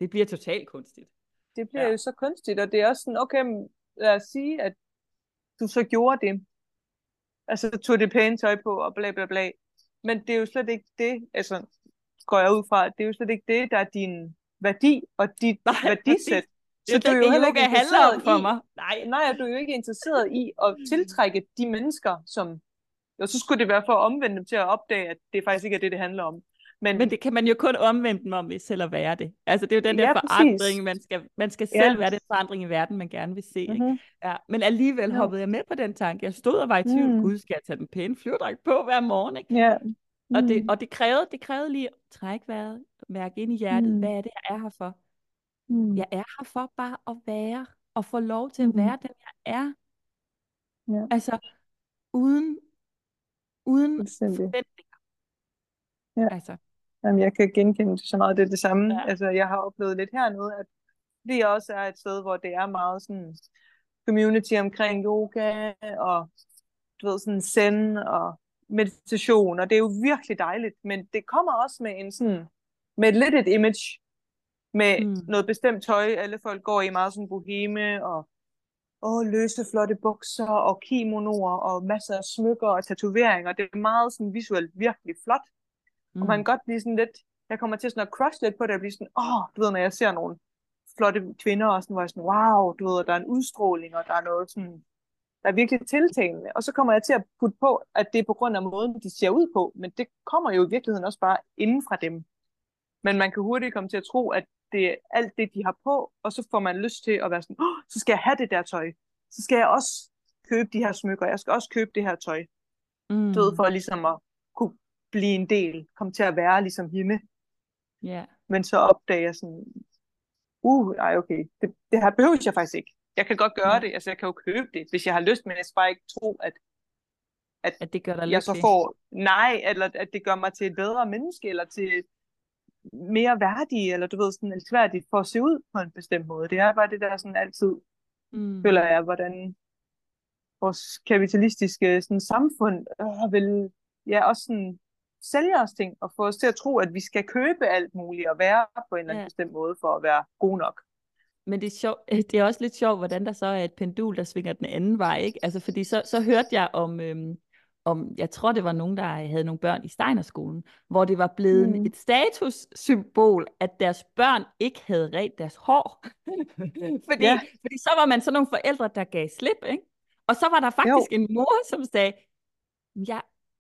Det bliver totalt kunstigt. Det bliver jo så kunstigt, og det er også sådan, okay, lad os sige, at du så gjorde det. Altså, tog det pæne tøj på, og bla bla bla. Men det er jo slet ikke det, altså, går jeg ud fra, det er jo slet ikke det, der er din værdi, og dit værdisæt. Så du er jo heller ikke interesseret om for mig. Nej, du er jo ikke interesseret i at tiltrække de mennesker, som... Og så skulle det være for at omvende dem til at opdage, at det faktisk ikke er det, det handler om. Men det kan man jo kun omvende dem om, hvis selv at være det. Altså det er jo den der forandring, man skal selv være den forandring i verden, man gerne vil se. Ikke? Ja, men alligevel hoppede jeg med på den tanke. Jeg stod og var i tvivl, gud, skal jeg tage den pæne flyverdragt på hver morgen? Ikke? Og det krævede lige at trække vejret, mærke ind i hjertet, hvad er det, jeg er her for? Jeg er her for bare at være, og få lov til at være den, jeg er. Ja. Altså, uden forventninger. Ja. Altså. Jamen, jeg kan genkende det så meget, det er det samme. Ja. Altså, jeg har oplevet lidt hernede, at vi også er et sted, hvor det er meget sådan community omkring yoga, og du ved, sådan zen, og meditation, og det er jo virkelig dejligt, men det kommer også med en sådan, med lidt et image, med noget bestemt tøj. Alle folk går i meget sådan boheme, og løse flotte bukser, og kimonoer, og masser af smykker, og tatoveringer. Det er meget sådan visuelt virkelig flot. Og man kan godt blive sådan lidt, jeg kommer til sådan at crush lidt på det, og blive sådan, du ved, når jeg ser nogle flotte kvinder, og sådan, hvor jeg sådan, wow, du ved, der er en udstråling, og der er noget sådan, der er virkelig tiltalende. Og så kommer jeg til at putte på, at det er på grund af måden, de ser ud på, men det kommer jo i virkeligheden også bare inden fra dem. Men man kan hurtigt komme til at tro, at det er alt det, de har på, og så får man lyst til at være sådan, så skal jeg have det der tøj, så skal jeg også købe de her smykker, jeg skal også købe det her tøj. Du ved, for ligesom at kunne blive en del, komme til at være ligesom hende. Yeah. Men så opdager jeg sådan, nej, okay, det her behøver jeg faktisk ikke. Jeg kan godt gøre det, altså jeg kan jo købe det, hvis jeg har lyst, men jeg skal bare ikke tro, at det gør dig lykkelig. Jeg så får, nej, eller at det gør mig til et bedre menneske, eller til mere værdige, eller du ved, sådan elskværdige for at se ud på en bestemt måde. Det er bare det der sådan altid, føler jeg, hvordan vores kapitalistiske sådan, samfund vil ja, også sådan, sælge os ting, og få os til at tro, at vi skal købe alt muligt, og være på en eller anden bestemt måde, for at være god nok. Men det er, det er også lidt sjovt, hvordan der så er et pendul, der svinger den anden vej, ikke? Altså, fordi så hørte jeg om... jeg tror, det var nogen, der havde nogle børn i Steinerskolen, hvor det var blevet et statussymbol, at deres børn ikke havde rent deres hår. fordi så var man sådan nogle forældre, der gav slip, ikke? Og så var der faktisk en mor, som sagde,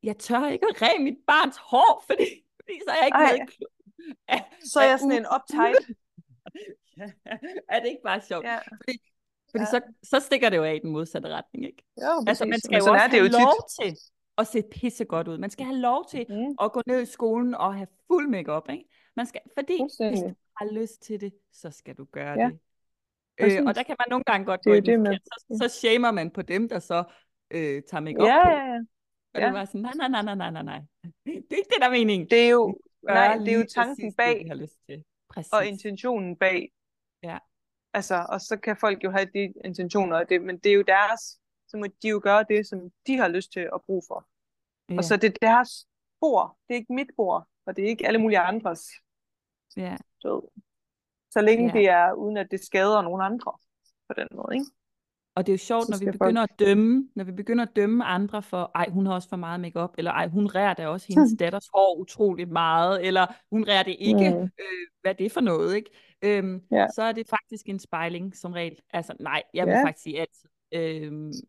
jeg tør ikke at ræne mit barns hår, fordi så er jeg ikke med. Så er jeg sådan en uptight. Er det ikke bare sjovt? Ja. Fordi så stikker det jo af i den modsatte retning, ikke? Jo, altså, man skal jo også have lov til at se pissegodt ud. Man skal have lov til at gå ned i skolen og have fuld make-up, ikke? Man skal, fordi hvis du har lyst til det, så skal du gøre det. Og der kan man nogle gange godt gå i det, så shamer man på dem, der så tager make-up på. Og det var sådan, nej. Det er ikke det, der er meningen. Det er jo, det er jo tanken bag, og intentionen bag. Ja. Altså, og så kan folk jo have de intentioner af det, men det er jo deres, så må de jo gøre det, som de har lyst til at bruge for. Yeah. Og så det er deres bord, det er ikke mit bord, og det er ikke alle mulige andres. Yeah. Så længe det er, uden at det skader nogen andre, på den måde, ikke? Og det er jo sjovt, når vi begynder at dømme, andre for, hun har også for meget makeup, eller hun rærer da også hendes datters hår utroligt meget, eller hun rærer det ikke, hvad det er for noget, ikke? Så er det faktisk en spejling som regel. Altså nej, jeg vil faktisk sige altid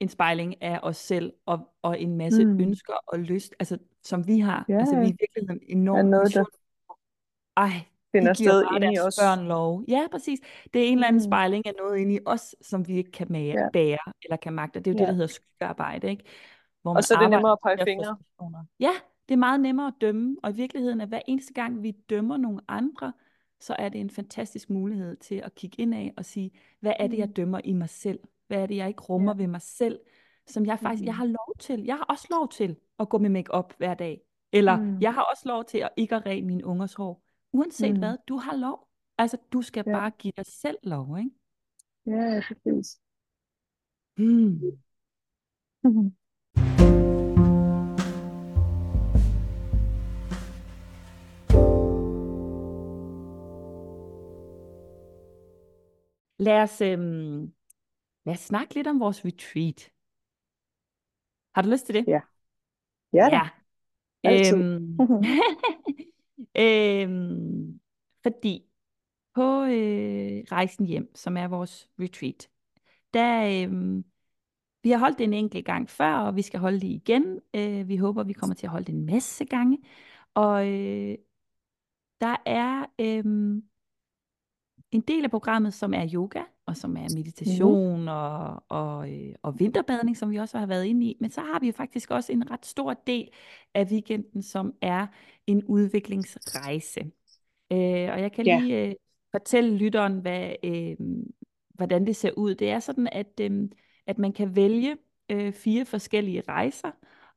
en spejling af os selv og en masse ønsker og lyst, altså som vi har. Altså vi er virkelig enormt det giver bare deres børn lov. Ja, præcis. Det er en eller anden spejling af noget inde i os, som vi ikke kan bære eller kan magte. Det er jo det, der hedder skyggearbejde, ikke? Hvor man og så er det nemmere at pege fingre. Ja, det er meget nemmere at dømme. Og i virkeligheden, at hver eneste gang vi dømmer nogle andre, så er det en fantastisk mulighed til at kigge indad og sige, hvad er det, jeg dømmer i mig selv? Hvad er det, jeg ikke rummer ved mig selv? Som jeg faktisk, jeg har lov til. Jeg har også lov til at gå med make-up hver dag. Eller jeg har også lov til at ikke at ræne mine ungers hår. Uanset hvad, du har lov. Altså, du skal bare give dig selv lov, ikke? Ja, præcis. Lad os snakke lidt om vores retreat. Har du lyst til det? Ja. Ja. Fordi på Rejsen hjem, som er vores retreat, der vi har holdt det en enkelt gang før, og vi skal holde det igen. Vi håber, vi kommer til at holde det en masse gange. Og der er en del af programmet, som er yoga, og som er meditation og vinterbadning, som vi også har været inde i. Men så har vi jo faktisk også en ret stor del af weekenden, som er en udviklingsrejse. Og jeg kan lige fortælle lytteren, hvordan det ser ud. Det er sådan, at man kan vælge 4 forskellige rejser,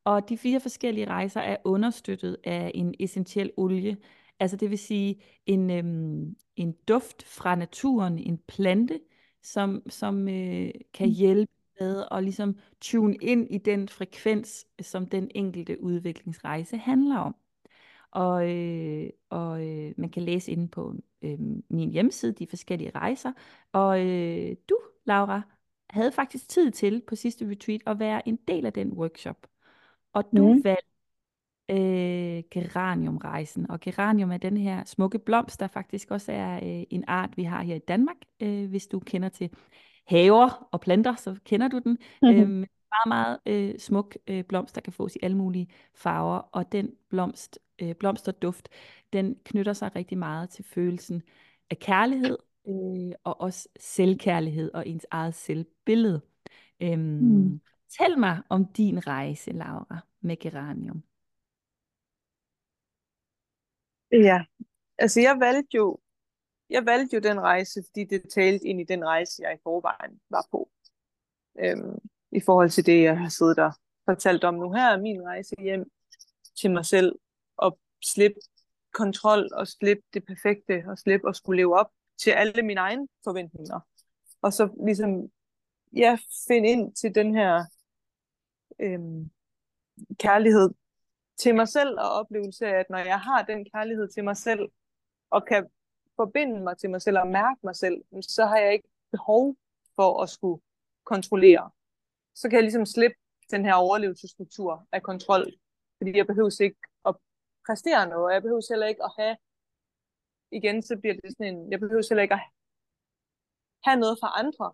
og de 4 forskellige rejser er understøttet af en essentiel olie. Altså det vil sige en duft fra naturen, en plante, som kan hjælpe med at ligesom tune ind i den frekvens, som den enkelte udviklingsrejse handler om. Og man kan læse inde på min hjemmeside, de forskellige rejser. Og du, Laura, havde faktisk tid til på sidste retreat at være en del af den workshop. Og du valgte geraniumrejsen. Og geranium er den her smukke blomst, der faktisk også er en art, vi har her i Danmark. Hvis du kender til haver og planter, så kender du den. Meget, meget smuk blomst, der kan fås i alle mulige farver. Og den blomsterduft, den knytter sig rigtig meget til følelsen af kærlighed, og også selvkærlighed og ens eget selvbillede. Fortæl mig om din rejse, Laura, med geranium. Ja, altså jeg valgte jo den rejse, fordi det talte ind i den rejse, jeg i forvejen var på. I forhold til det, jeg har siddet og fortalt om nu her, min rejse hjem til mig selv, og slippe kontrol og slippe det perfekte og slippe at skulle leve op til alle mine egne forventninger. Og så ligesom, ja, finde ind til den her kærlighed til mig selv og oplevelse af, at når jeg har den kærlighed til mig selv og kan forbinde mig til mig selv og mærke mig selv, så har jeg ikke behov for at skulle kontrollere. Så kan jeg ligesom slippe den her overlevelsesstruktur af kontrol, fordi jeg behøver ikke at præstere noget, jeg behøver heller ikke at have, igen så bliver det sådan en, jeg behøver heller ikke at have noget fra andre.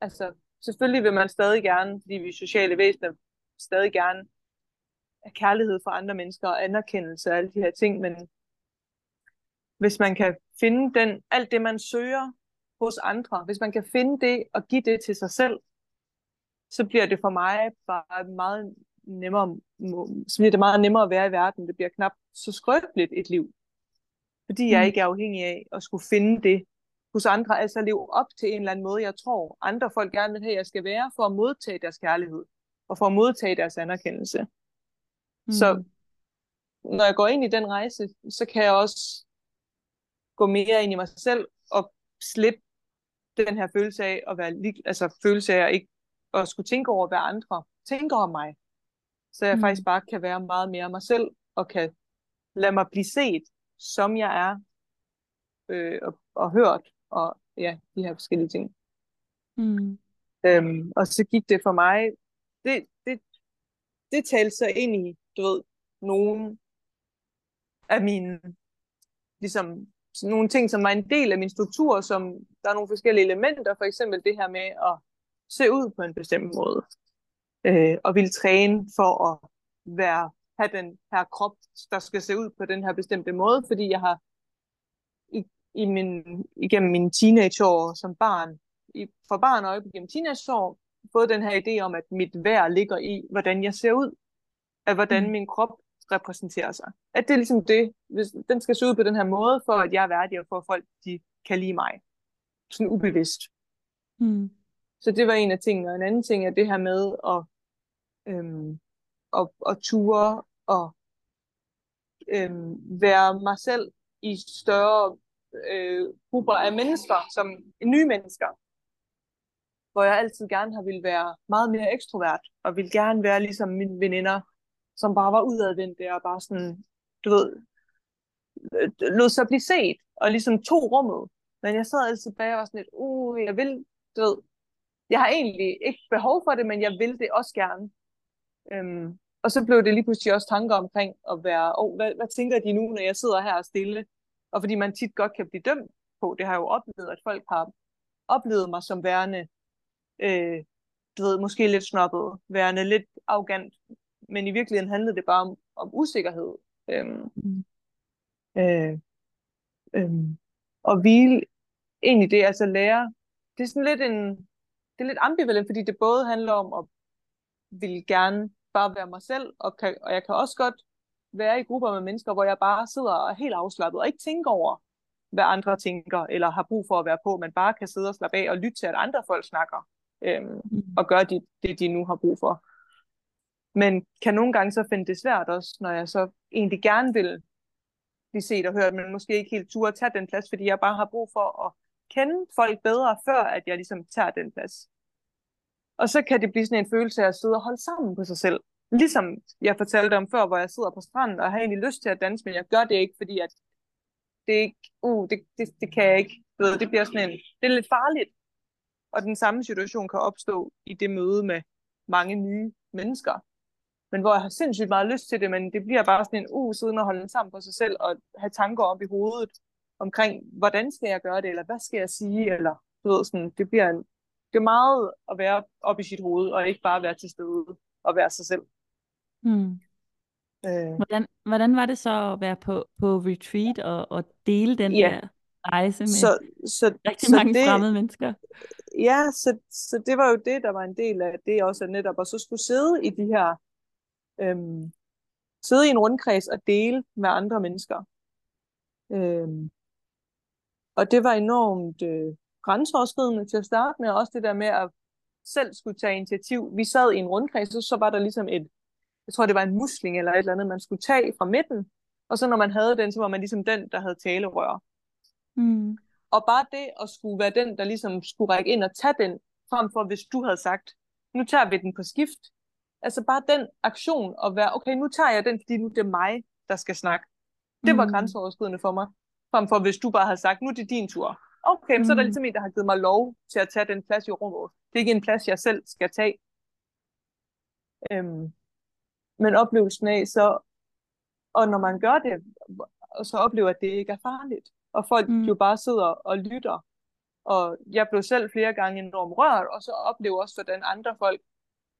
Altså, selvfølgelig vil man stadig gerne, fordi vi sociale væsener stadig gerne have kærlighed fra andre mennesker og anerkendelse og alle de her ting, men hvis man kan finde den, alt det man søger hos andre, hvis man kan finde det og give det til sig selv, så bliver det for mig bare meget nemmere, så bliver det meget nemmere at være i verden. Det bliver knap så skrøbeligt et liv, fordi jeg ikke er afhængig af at skulle finde det hos andre, altså leve op til en eller anden måde, jeg tror andre folk gerne vil have, jeg skal være, for at modtage deres kærlighed, og for at modtage deres anerkendelse. Så når jeg går ind i den rejse, så kan jeg også gå mere ind i mig selv, og slippe den her følelse af at være følelse af at ikke at skulle tænke over, hvad andre tænker om mig. Så jeg faktisk bare kan være meget mere mig selv, og kan lade mig blive set, som jeg er, og hørt, og ja, de her forskellige ting. Og så gik det for mig, det talte sig ind i, du ved, nogle af mine, ligesom, nogle ting, som var en del af min struktur, som der er nogle forskellige elementer, for eksempel det her med at se ud på en bestemt måde, og ville træne for at have den her krop, der skal se ud på den her bestemte måde, fordi jeg har igennem mine teenageår som barn, fra barn og op igennem teenageår, fået den her idé om, at mit værd ligger i, hvordan jeg ser ud, at hvordan min krop repræsenterer sig. At det er ligesom det, hvis den skal se ud på den her måde, for at jeg er værdig, og for at folk de kan lide mig. Sådan ubevidst. Så det var en af tingene, og en anden ting er det her med at ture og være mig selv i større grupper af mennesker, som nye mennesker, hvor jeg altid gerne har ville være meget mere ekstrovert, og ville gerne være ligesom mine veninder, som bare var udadvendte, og bare sådan, du ved, lod sig blive set, og ligesom tog rummet. Men jeg sad altid bag og var sådan lidt, jeg vil, du ved, jeg har egentlig ikke behov for det, men jeg vil det også gerne. Og så blev det lige pludselig også tanker omkring at være, hvad tænker de nu, når jeg sidder her og stille? Og fordi man tit godt kan blive dømt på, det har jeg jo oplevet, at folk har oplevet mig som værende, du ved, måske lidt snobbet, værende lidt arrogant, men i virkeligheden handlede det bare om usikkerhed. Og hvile egentlig det, altså lære, det er sådan lidt det er lidt ambivalent, fordi det både handler om at ville gerne bare være mig selv, og jeg kan også godt være i grupper med mennesker, hvor jeg bare sidder og er helt afslappet, og ikke tænker over, hvad andre tænker, eller har brug for at være på, men bare kan sidde og slappe af og lytte til, at andre folk snakker, og gøre det, de nu har brug for. Men kan nogle gange så finde det svært også, når jeg så egentlig gerne vil blive set og hørt, men måske ikke helt turde at tage den plads, fordi jeg bare har brug for at kende folk bedre, før at jeg ligesom tager den plads. Og så kan det blive sådan en følelse af at sidde og holde sammen på sig selv. Ligesom jeg fortalte om før, hvor jeg sidder på stranden og har egentlig lyst til at danse, men jeg gør det ikke, fordi at det ikke, det kan jeg ikke. Det bliver sådan en, det er lidt farligt. Og den samme situation kan opstå i det møde med mange nye mennesker. Men hvor jeg har sindssygt meget lyst til det, men det bliver bare sådan en siden at holde sammen på sig selv og have tanker op i hovedet omkring, hvordan skal jeg gøre det, eller hvad skal jeg sige, eller sådan, det bliver det er meget at være op i sit hoved, og ikke bare være til stede og være sig selv. Hvordan var det så at være på retreat og dele den her rejse med så mange fremmede mennesker? Ja, så det var jo det, der var en del af det også, netop at så skulle sidde i de her, sidde i en rundkreds og dele med andre mennesker. Og det var enormt grænseoverskridende til at starte med, og også det der med at selv skulle tage initiativ. Vi sad i en rundkreds, og så var der ligesom jeg tror det var en musling eller et eller andet, man skulle tage fra midten, Og så når man havde den, så var man ligesom den, der havde talerør. Mm. Og bare det at skulle være den, der ligesom skulle række ind og tage den, frem for hvis du havde sagt, nu tager vi den på skift. Altså bare den aktion at være, okay, nu tager jeg den, fordi nu det er mig, der skal snakke. Det var grænseoverskridende for mig. Frem for hvis du bare havde sagt, nu er det din tur. Okay, så er der ligesom en, der har givet mig lov til at tage den plads i rummet. Det er ikke en plads, jeg selv skal tage. Men oplevelsen af så, og når man gør det, og så oplever, at det ikke er farligt. Og folk jo bare sidder og lytter. Og jeg blev selv flere gange enormt rørt, og så oplever også, hvordan andre folk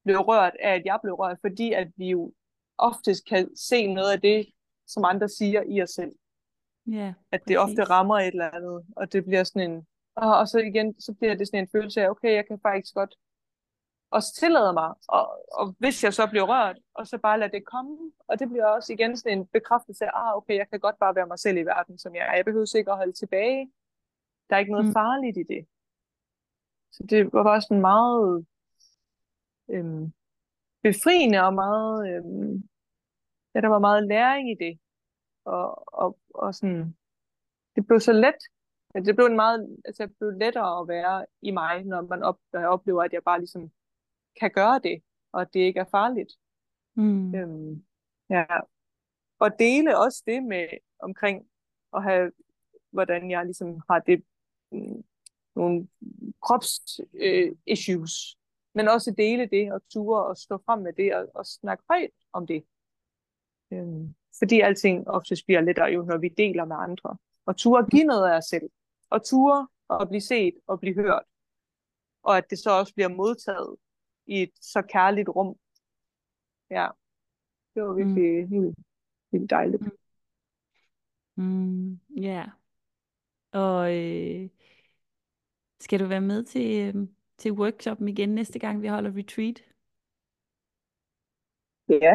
blev rørt af, at jeg blev rørt, fordi at vi jo oftest kan se noget af det, som andre siger i os selv. Yeah, at det ofte rammer et eller andet, og det bliver sådan en, og så igen, så bliver det sådan en følelse af, okay, jeg kan faktisk godt også tillade mig, og hvis jeg så bliver rørt, og så bare lade det komme, og det bliver også igen sådan en bekræftelse af, okay, jeg kan godt bare være mig selv i verden, som jeg er, jeg behøver ikke at holde tilbage, der er ikke noget farligt i det. Så det var bare sådan meget befriende, og meget, der var meget læring i det, og sådan, det blev så let, det blev en meget, altså det blev lettere at være i mig, når man oplever, at jeg bare ligesom kan gøre det, og det ikke er farligt. Og dele også det med omkring at have, hvordan jeg ligesom har det nogle krops issues, men også dele det og ture og stå frem med det og snakke højt om det. Fordi alting oftest bliver lettere jo, når vi deler med andre. Og ture at give noget af os selv. Og ture at blive set og blive hørt. Og at det så også bliver modtaget i et så kærligt rum. Ja, det var virkelig helt dejligt. Ja. Og skal du være med til workshoppen igen næste gang, vi holder retreat? Ja.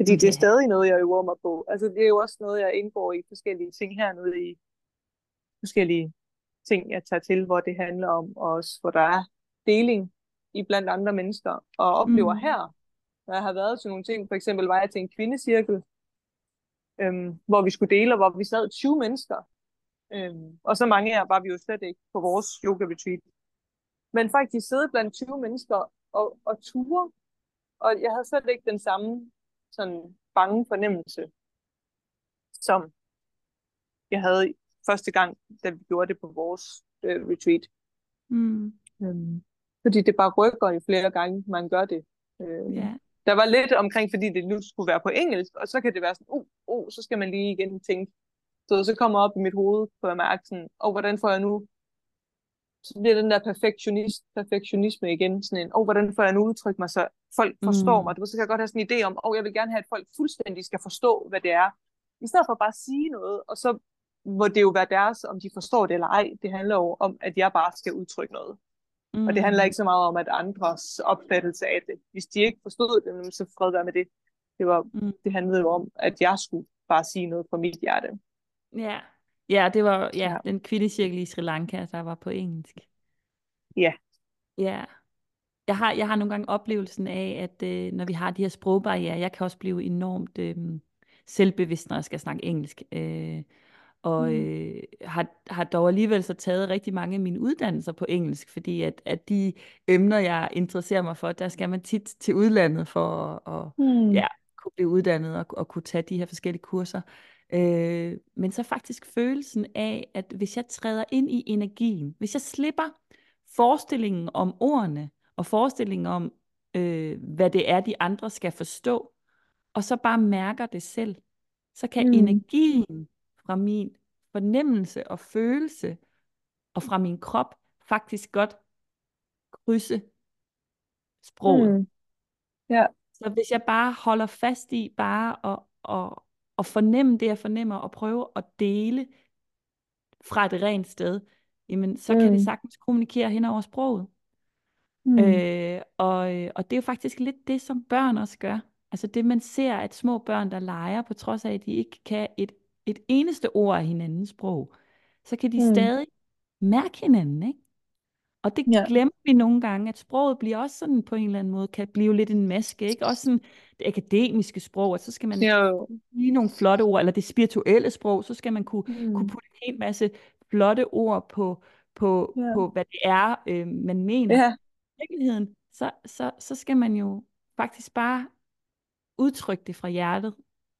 Fordi det er stadig noget, jeg øver mig på. Altså det er jo også noget, jeg indgår i forskellige ting hernede i. Forskellige ting, jeg tager til, hvor det handler om. Og også hvor der er deling i blandt andre mennesker. Og oplever her, når jeg har været til nogle ting. For eksempel var jeg til en kvindecirkel, hvor vi skulle dele, og hvor vi sad 20 mennesker. Og så mange af jer var vi jo slet ikke på vores yoga-retreat. Men faktisk sidde blandt 20 mennesker og ture. Og jeg havde slet ikke den samme sådan bange fornemmelse, som jeg havde første gang, da vi gjorde det på vores retreat. Fordi det bare rykker jo flere gange, man gør det. Der var lidt omkring, fordi det nu skulle være på engelsk, og så kan det være sådan, så skal man lige igen tænke. Så kommer op i mit hoved, på at mærke sådan, hvordan får jeg nu? Så bliver den der perfektionisme igen, sådan en, hvordan får jeg nu udtrykt mig, så folk forstår mig. Så kan jeg godt have sådan en idé om, jeg vil gerne have, at folk fuldstændig skal forstå, hvad det er. I stedet for bare at sige noget, og så må det jo være deres, om de forstår det eller ej. Det handler jo om, at jeg bare skal udtrykke noget. Og det handler ikke så meget om, at andres opfattelse af det. Hvis de ikke forstod det, så fred være med det. Det handlede jo om, at jeg skulle bare sige noget fra mit hjerte. Ja. Ja, det var den kvindecirkel i Sri Lanka, der var på engelsk. Ja. Ja. Jeg har nogle gange oplevelsen af, at når vi har de her sprogbarrierer, jeg kan også blive enormt selvbevidst, når jeg skal snakke engelsk. Har dog alligevel så taget rigtig mange af mine uddannelser på engelsk, fordi at de emner, jeg interesserer mig for, der skal man tit til udlandet for at kunne blive uddannet og kunne tage de her forskellige kurser. Men så faktisk følelsen af, at hvis jeg træder ind i energien, hvis jeg slipper forestillingen om ordene, og forestillingen om, hvad det er, de andre skal forstå, og så bare mærker det selv, så kan energien fra min fornemmelse og følelse, og fra min krop, faktisk godt krydse sproget. Så hvis jeg bare holder fast i, bare at fornemme det, jeg fornemmer, og prøve at dele fra et rent sted, jamen, så kan det sagtens kommunikere hen over sproget. Og det er jo faktisk lidt det, som børn også gør. Altså det, man ser, at små børn, der leger, på trods af, at de ikke kan et eneste ord af hinandens sprog, så kan de stadig mærke hinanden, ikke? Og det glemmer vi nogle gange, at sproget bliver også sådan på en eller anden måde, kan blive lidt en maske, ikke? Også sådan det akademiske sprog, og så skal man lige nogle flotte ord, eller det spirituelle sprog, så skal man kunne putte en hel masse flotte ord på hvad det er, man mener. Ja. I virkeligheden, så skal man jo faktisk bare udtrykke det fra hjertet,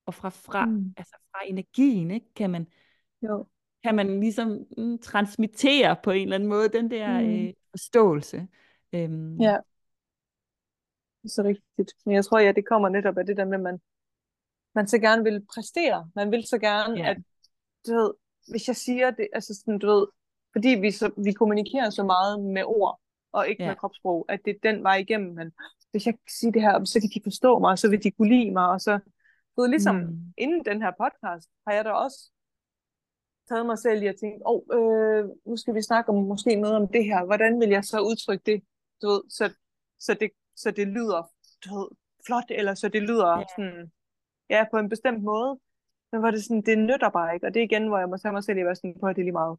og altså fra energien, ikke? Kan man ligesom transmittere på en eller anden måde den der forståelse. Ja, det er så rigtigt. Men jeg tror, det kommer netop af det der med, at man så gerne vil præstere. Man vil så gerne, at du ved, hvis jeg siger det, altså sådan, du ved, fordi vi kommunikerer så meget med ord, og ikke med kropssprog, at det er den vej igennem. Men hvis jeg kan sige det her, så kan de forstå mig, og så vil de kunne lide mig, og så ligesom inden den her podcast, har jeg da også taget mig selv i at tænke, nu skal vi snakke om måske noget om det her, hvordan vil jeg så udtrykke det, du ved, så det lyder, du ved, flot, eller så det lyder sådan, på en bestemt måde, men hvor det sådan, det nytter bare ikke, og det er igen, hvor jeg må tage mig selv i at være sådan, på det lige meget.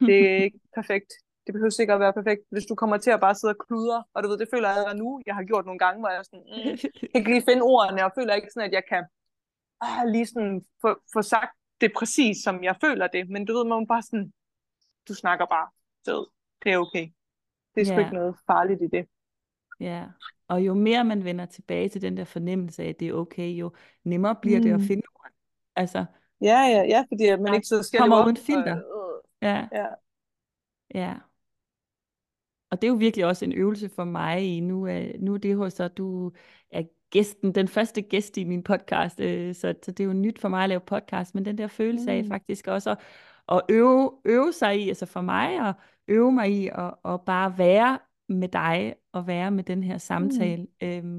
Det er ikke perfekt, det behøver sikkert at være perfekt, hvis du kommer til at bare sidde og kludre, og du ved, det føler jeg allerede nu, jeg har gjort nogle gange, hvor jeg sådan, jeg kan ikke lige finde ordene, og føler ikke sådan, at jeg kan lige sådan få sagt det er præcis, som jeg føler det, men du ved, man bare sådan, du snakker bare, så det er okay. Det er sgu ikke noget farligt i det. Ja, og jo mere man vender tilbage til den der fornemmelse af, at det er okay, jo nemmere bliver det at finde ord. Altså, fordi man ikke så kommer uden filter. Og det er jo virkelig også en øvelse for mig i, nu er det hos dig, du er gæsten, den første gæst i min podcast, så det er jo nyt for mig at lave podcast, men den der følelse af faktisk også at øve sig i, altså for mig at øve mig i at bare være med dig, og være med den her samtale,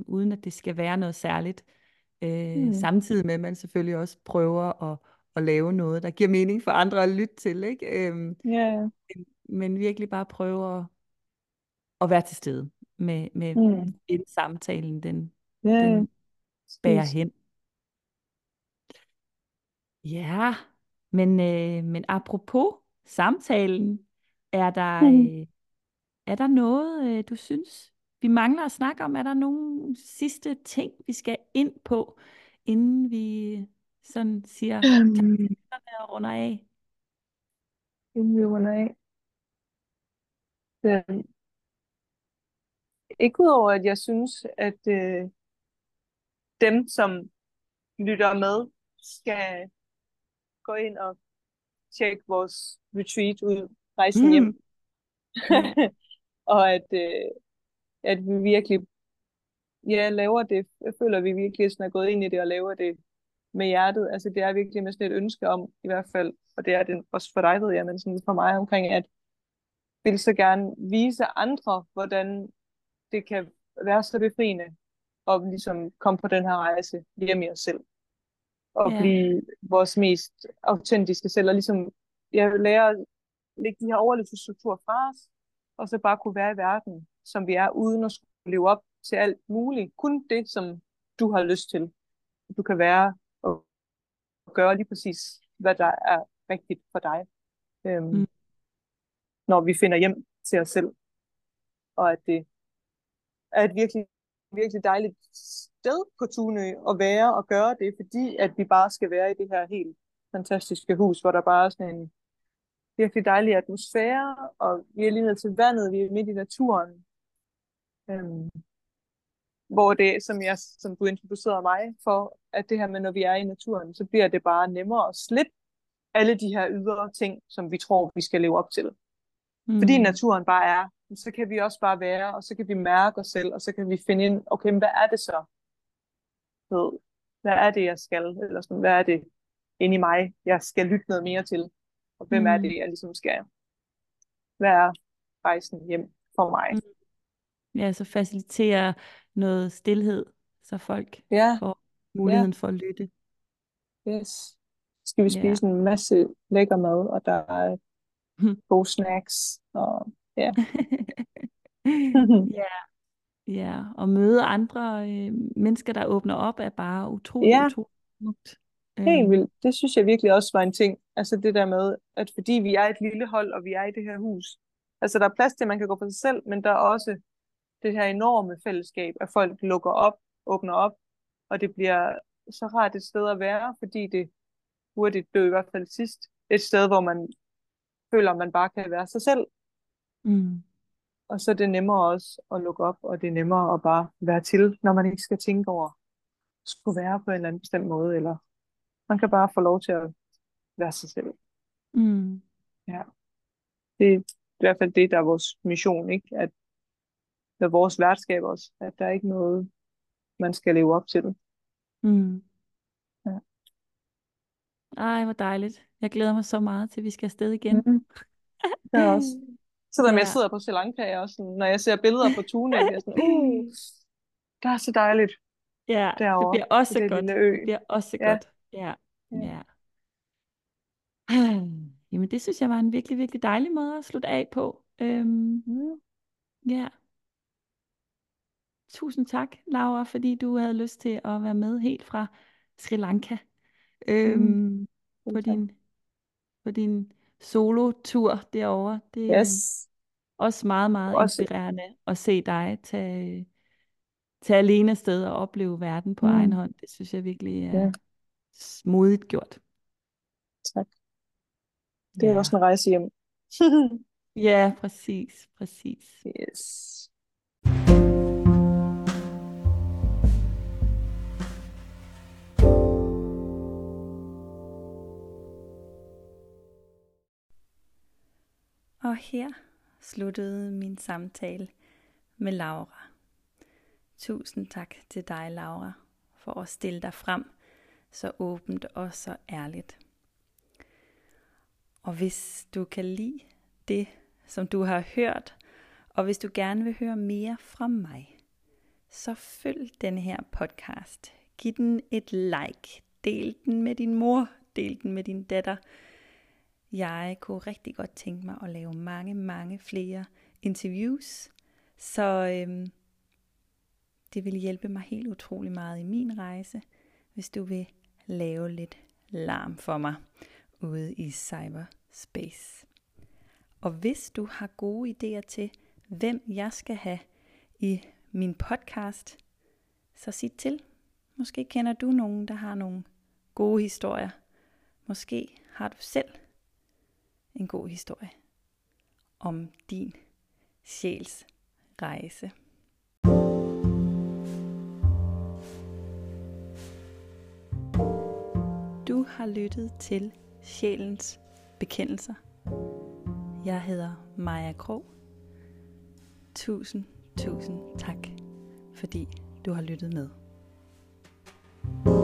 uden at det skal være noget særligt, samtidig med at man selvfølgelig også prøver at lave noget, der giver mening for andre at lytte til, ikke? Men virkelig bare prøve at være til stede med samtalen, den bærer hen. Ja, men apropos samtalen, er der noget, du synes, vi mangler at snakke om? Er der nogle sidste ting, vi skal ind på, inden vi sådan siger, og runder af? Inden vi runder af? Ikke udover, at jeg synes, at dem, som lytter med, skal gå ind og tjekke vores retreat ud, Rejsen hjem. Og at vi virkelig laver det. Jeg føler, at vi virkelig sådan er gået ind i det og laver det med hjertet. Altså, det er virkelig med sådan et ønske om, i hvert fald, og det er det også for dig, ved jeg, men sådan for mig omkring, at jeg vil så gerne vise andre, hvordan det kan være så befriende at ligesom komme på den her rejse hjem i os selv. Og blive vores mest autentiske selv. Og ligesom, jeg lærer at lægge de her overlevelsesstrukturer fra os, og så bare kunne være i verden, som vi er, uden at skulle leve op til alt muligt. Kun det, som du har lyst til. Du kan være og gøre lige præcis, hvad der er rigtigt for dig. Når vi finder hjem til os selv. Og at det er et virkelig, virkelig dejligt sted på Tunø at være og gøre det, fordi at vi bare skal være i det her helt fantastiske hus, hvor der bare er sådan en virkelig dejlig atmosfære, og vi er lige ned til vandet, vi er midt i naturen. Hvor det, som du introducerede mig for, at det her med, når vi er i naturen, så bliver det bare nemmere at slippe alle de her ydre ting, som vi tror, vi skal leve op til. Fordi naturen bare er, så kan vi også bare være, og så kan vi mærke os selv, og så kan vi finde ind, okay, men hvad er det så? Hvad er det, jeg skal? Eller sådan, hvad er det inde i mig, jeg skal lytte noget mere til? Og hvem er det, jeg ligesom skal? Hvad er rejsen hjem for mig? Ja, så facilitere noget stilhed, så folk får muligheden for at lytte. Yes. Skal vi spise en masse lækker mad, og der er gode snacks, og og møde andre mennesker, der åbner op, er bare utroligt smukt. Helt vildt. Det synes jeg virkelig også var en ting. Altså det der med, at fordi vi er et lille hold, og vi er i det her hus, Altså der er plads til, at man kan gå for sig selv, men der er også det her enorme fællesskab, at folk lukker op, åbner op, og det bliver så rart et sted at være, fordi det hurtigt dø i hvert fald sidst. Et sted, hvor man føler, at man bare kan være sig selv. Mm. Og så er det nemmere også at lukke op, og det er nemmere at bare være til, når man ikke skal tænke over, skulle være på en eller anden bestemt måde, eller man kan bare få lov til at være sig selv. Mm. Ja. Det er i hvert fald det, der er vores mission, ikke? At med vores værtskab også, at der er ikke noget, man skal leve op til. Mm. Ja. Ej, hvor dejligt. Jeg glæder mig så meget til, vi skal afsted igen. Mm. Jeg også. Selvom jeg sidder på Sri Lanka, og sådan, når jeg ser billeder på Tunø, jeg er sådan, det er så dejligt. Ja, derovre, det bliver også det godt. Det bliver også godt. Ja. Ja. Jamen, det synes jeg var en virkelig, virkelig dejlig måde at slutte af på. Ja. Tusind tak, Laura, fordi du havde lyst til at være med helt fra Sri Lanka på din solo-tur derovre. Det er også meget, meget inspirerende at se dig tage alene afsted og opleve verden på egen hånd. Det synes jeg virkelig er modigt gjort. Tak. Det er også en rejse hjem. Ja, præcis. Yes. Og her sluttede min samtale med Laura. Tusind tak til dig, Laura, for at stille dig frem så åbent og så ærligt. Og hvis du kan lide det, som du har hørt, og hvis du gerne vil høre mere fra mig, så følg den her podcast. Giv den et like. Del den med din mor. Del den med din datter. Jeg kunne rigtig godt tænke mig at lave mange, mange flere interviews, så det vil hjælpe mig helt utrolig meget i min rejse, hvis du vil lave lidt larm for mig ude i cyberspace. Og hvis du har gode idéer til, hvem jeg skal have i min podcast, så sig til. Måske kender du nogen, der har nogle gode historier. Måske har du selv en god historie om din sjæls rejse. Du har lyttet til Sjælens Bekendelser. Jeg hedder Maja Krog. Tusind tak, fordi du har lyttet med.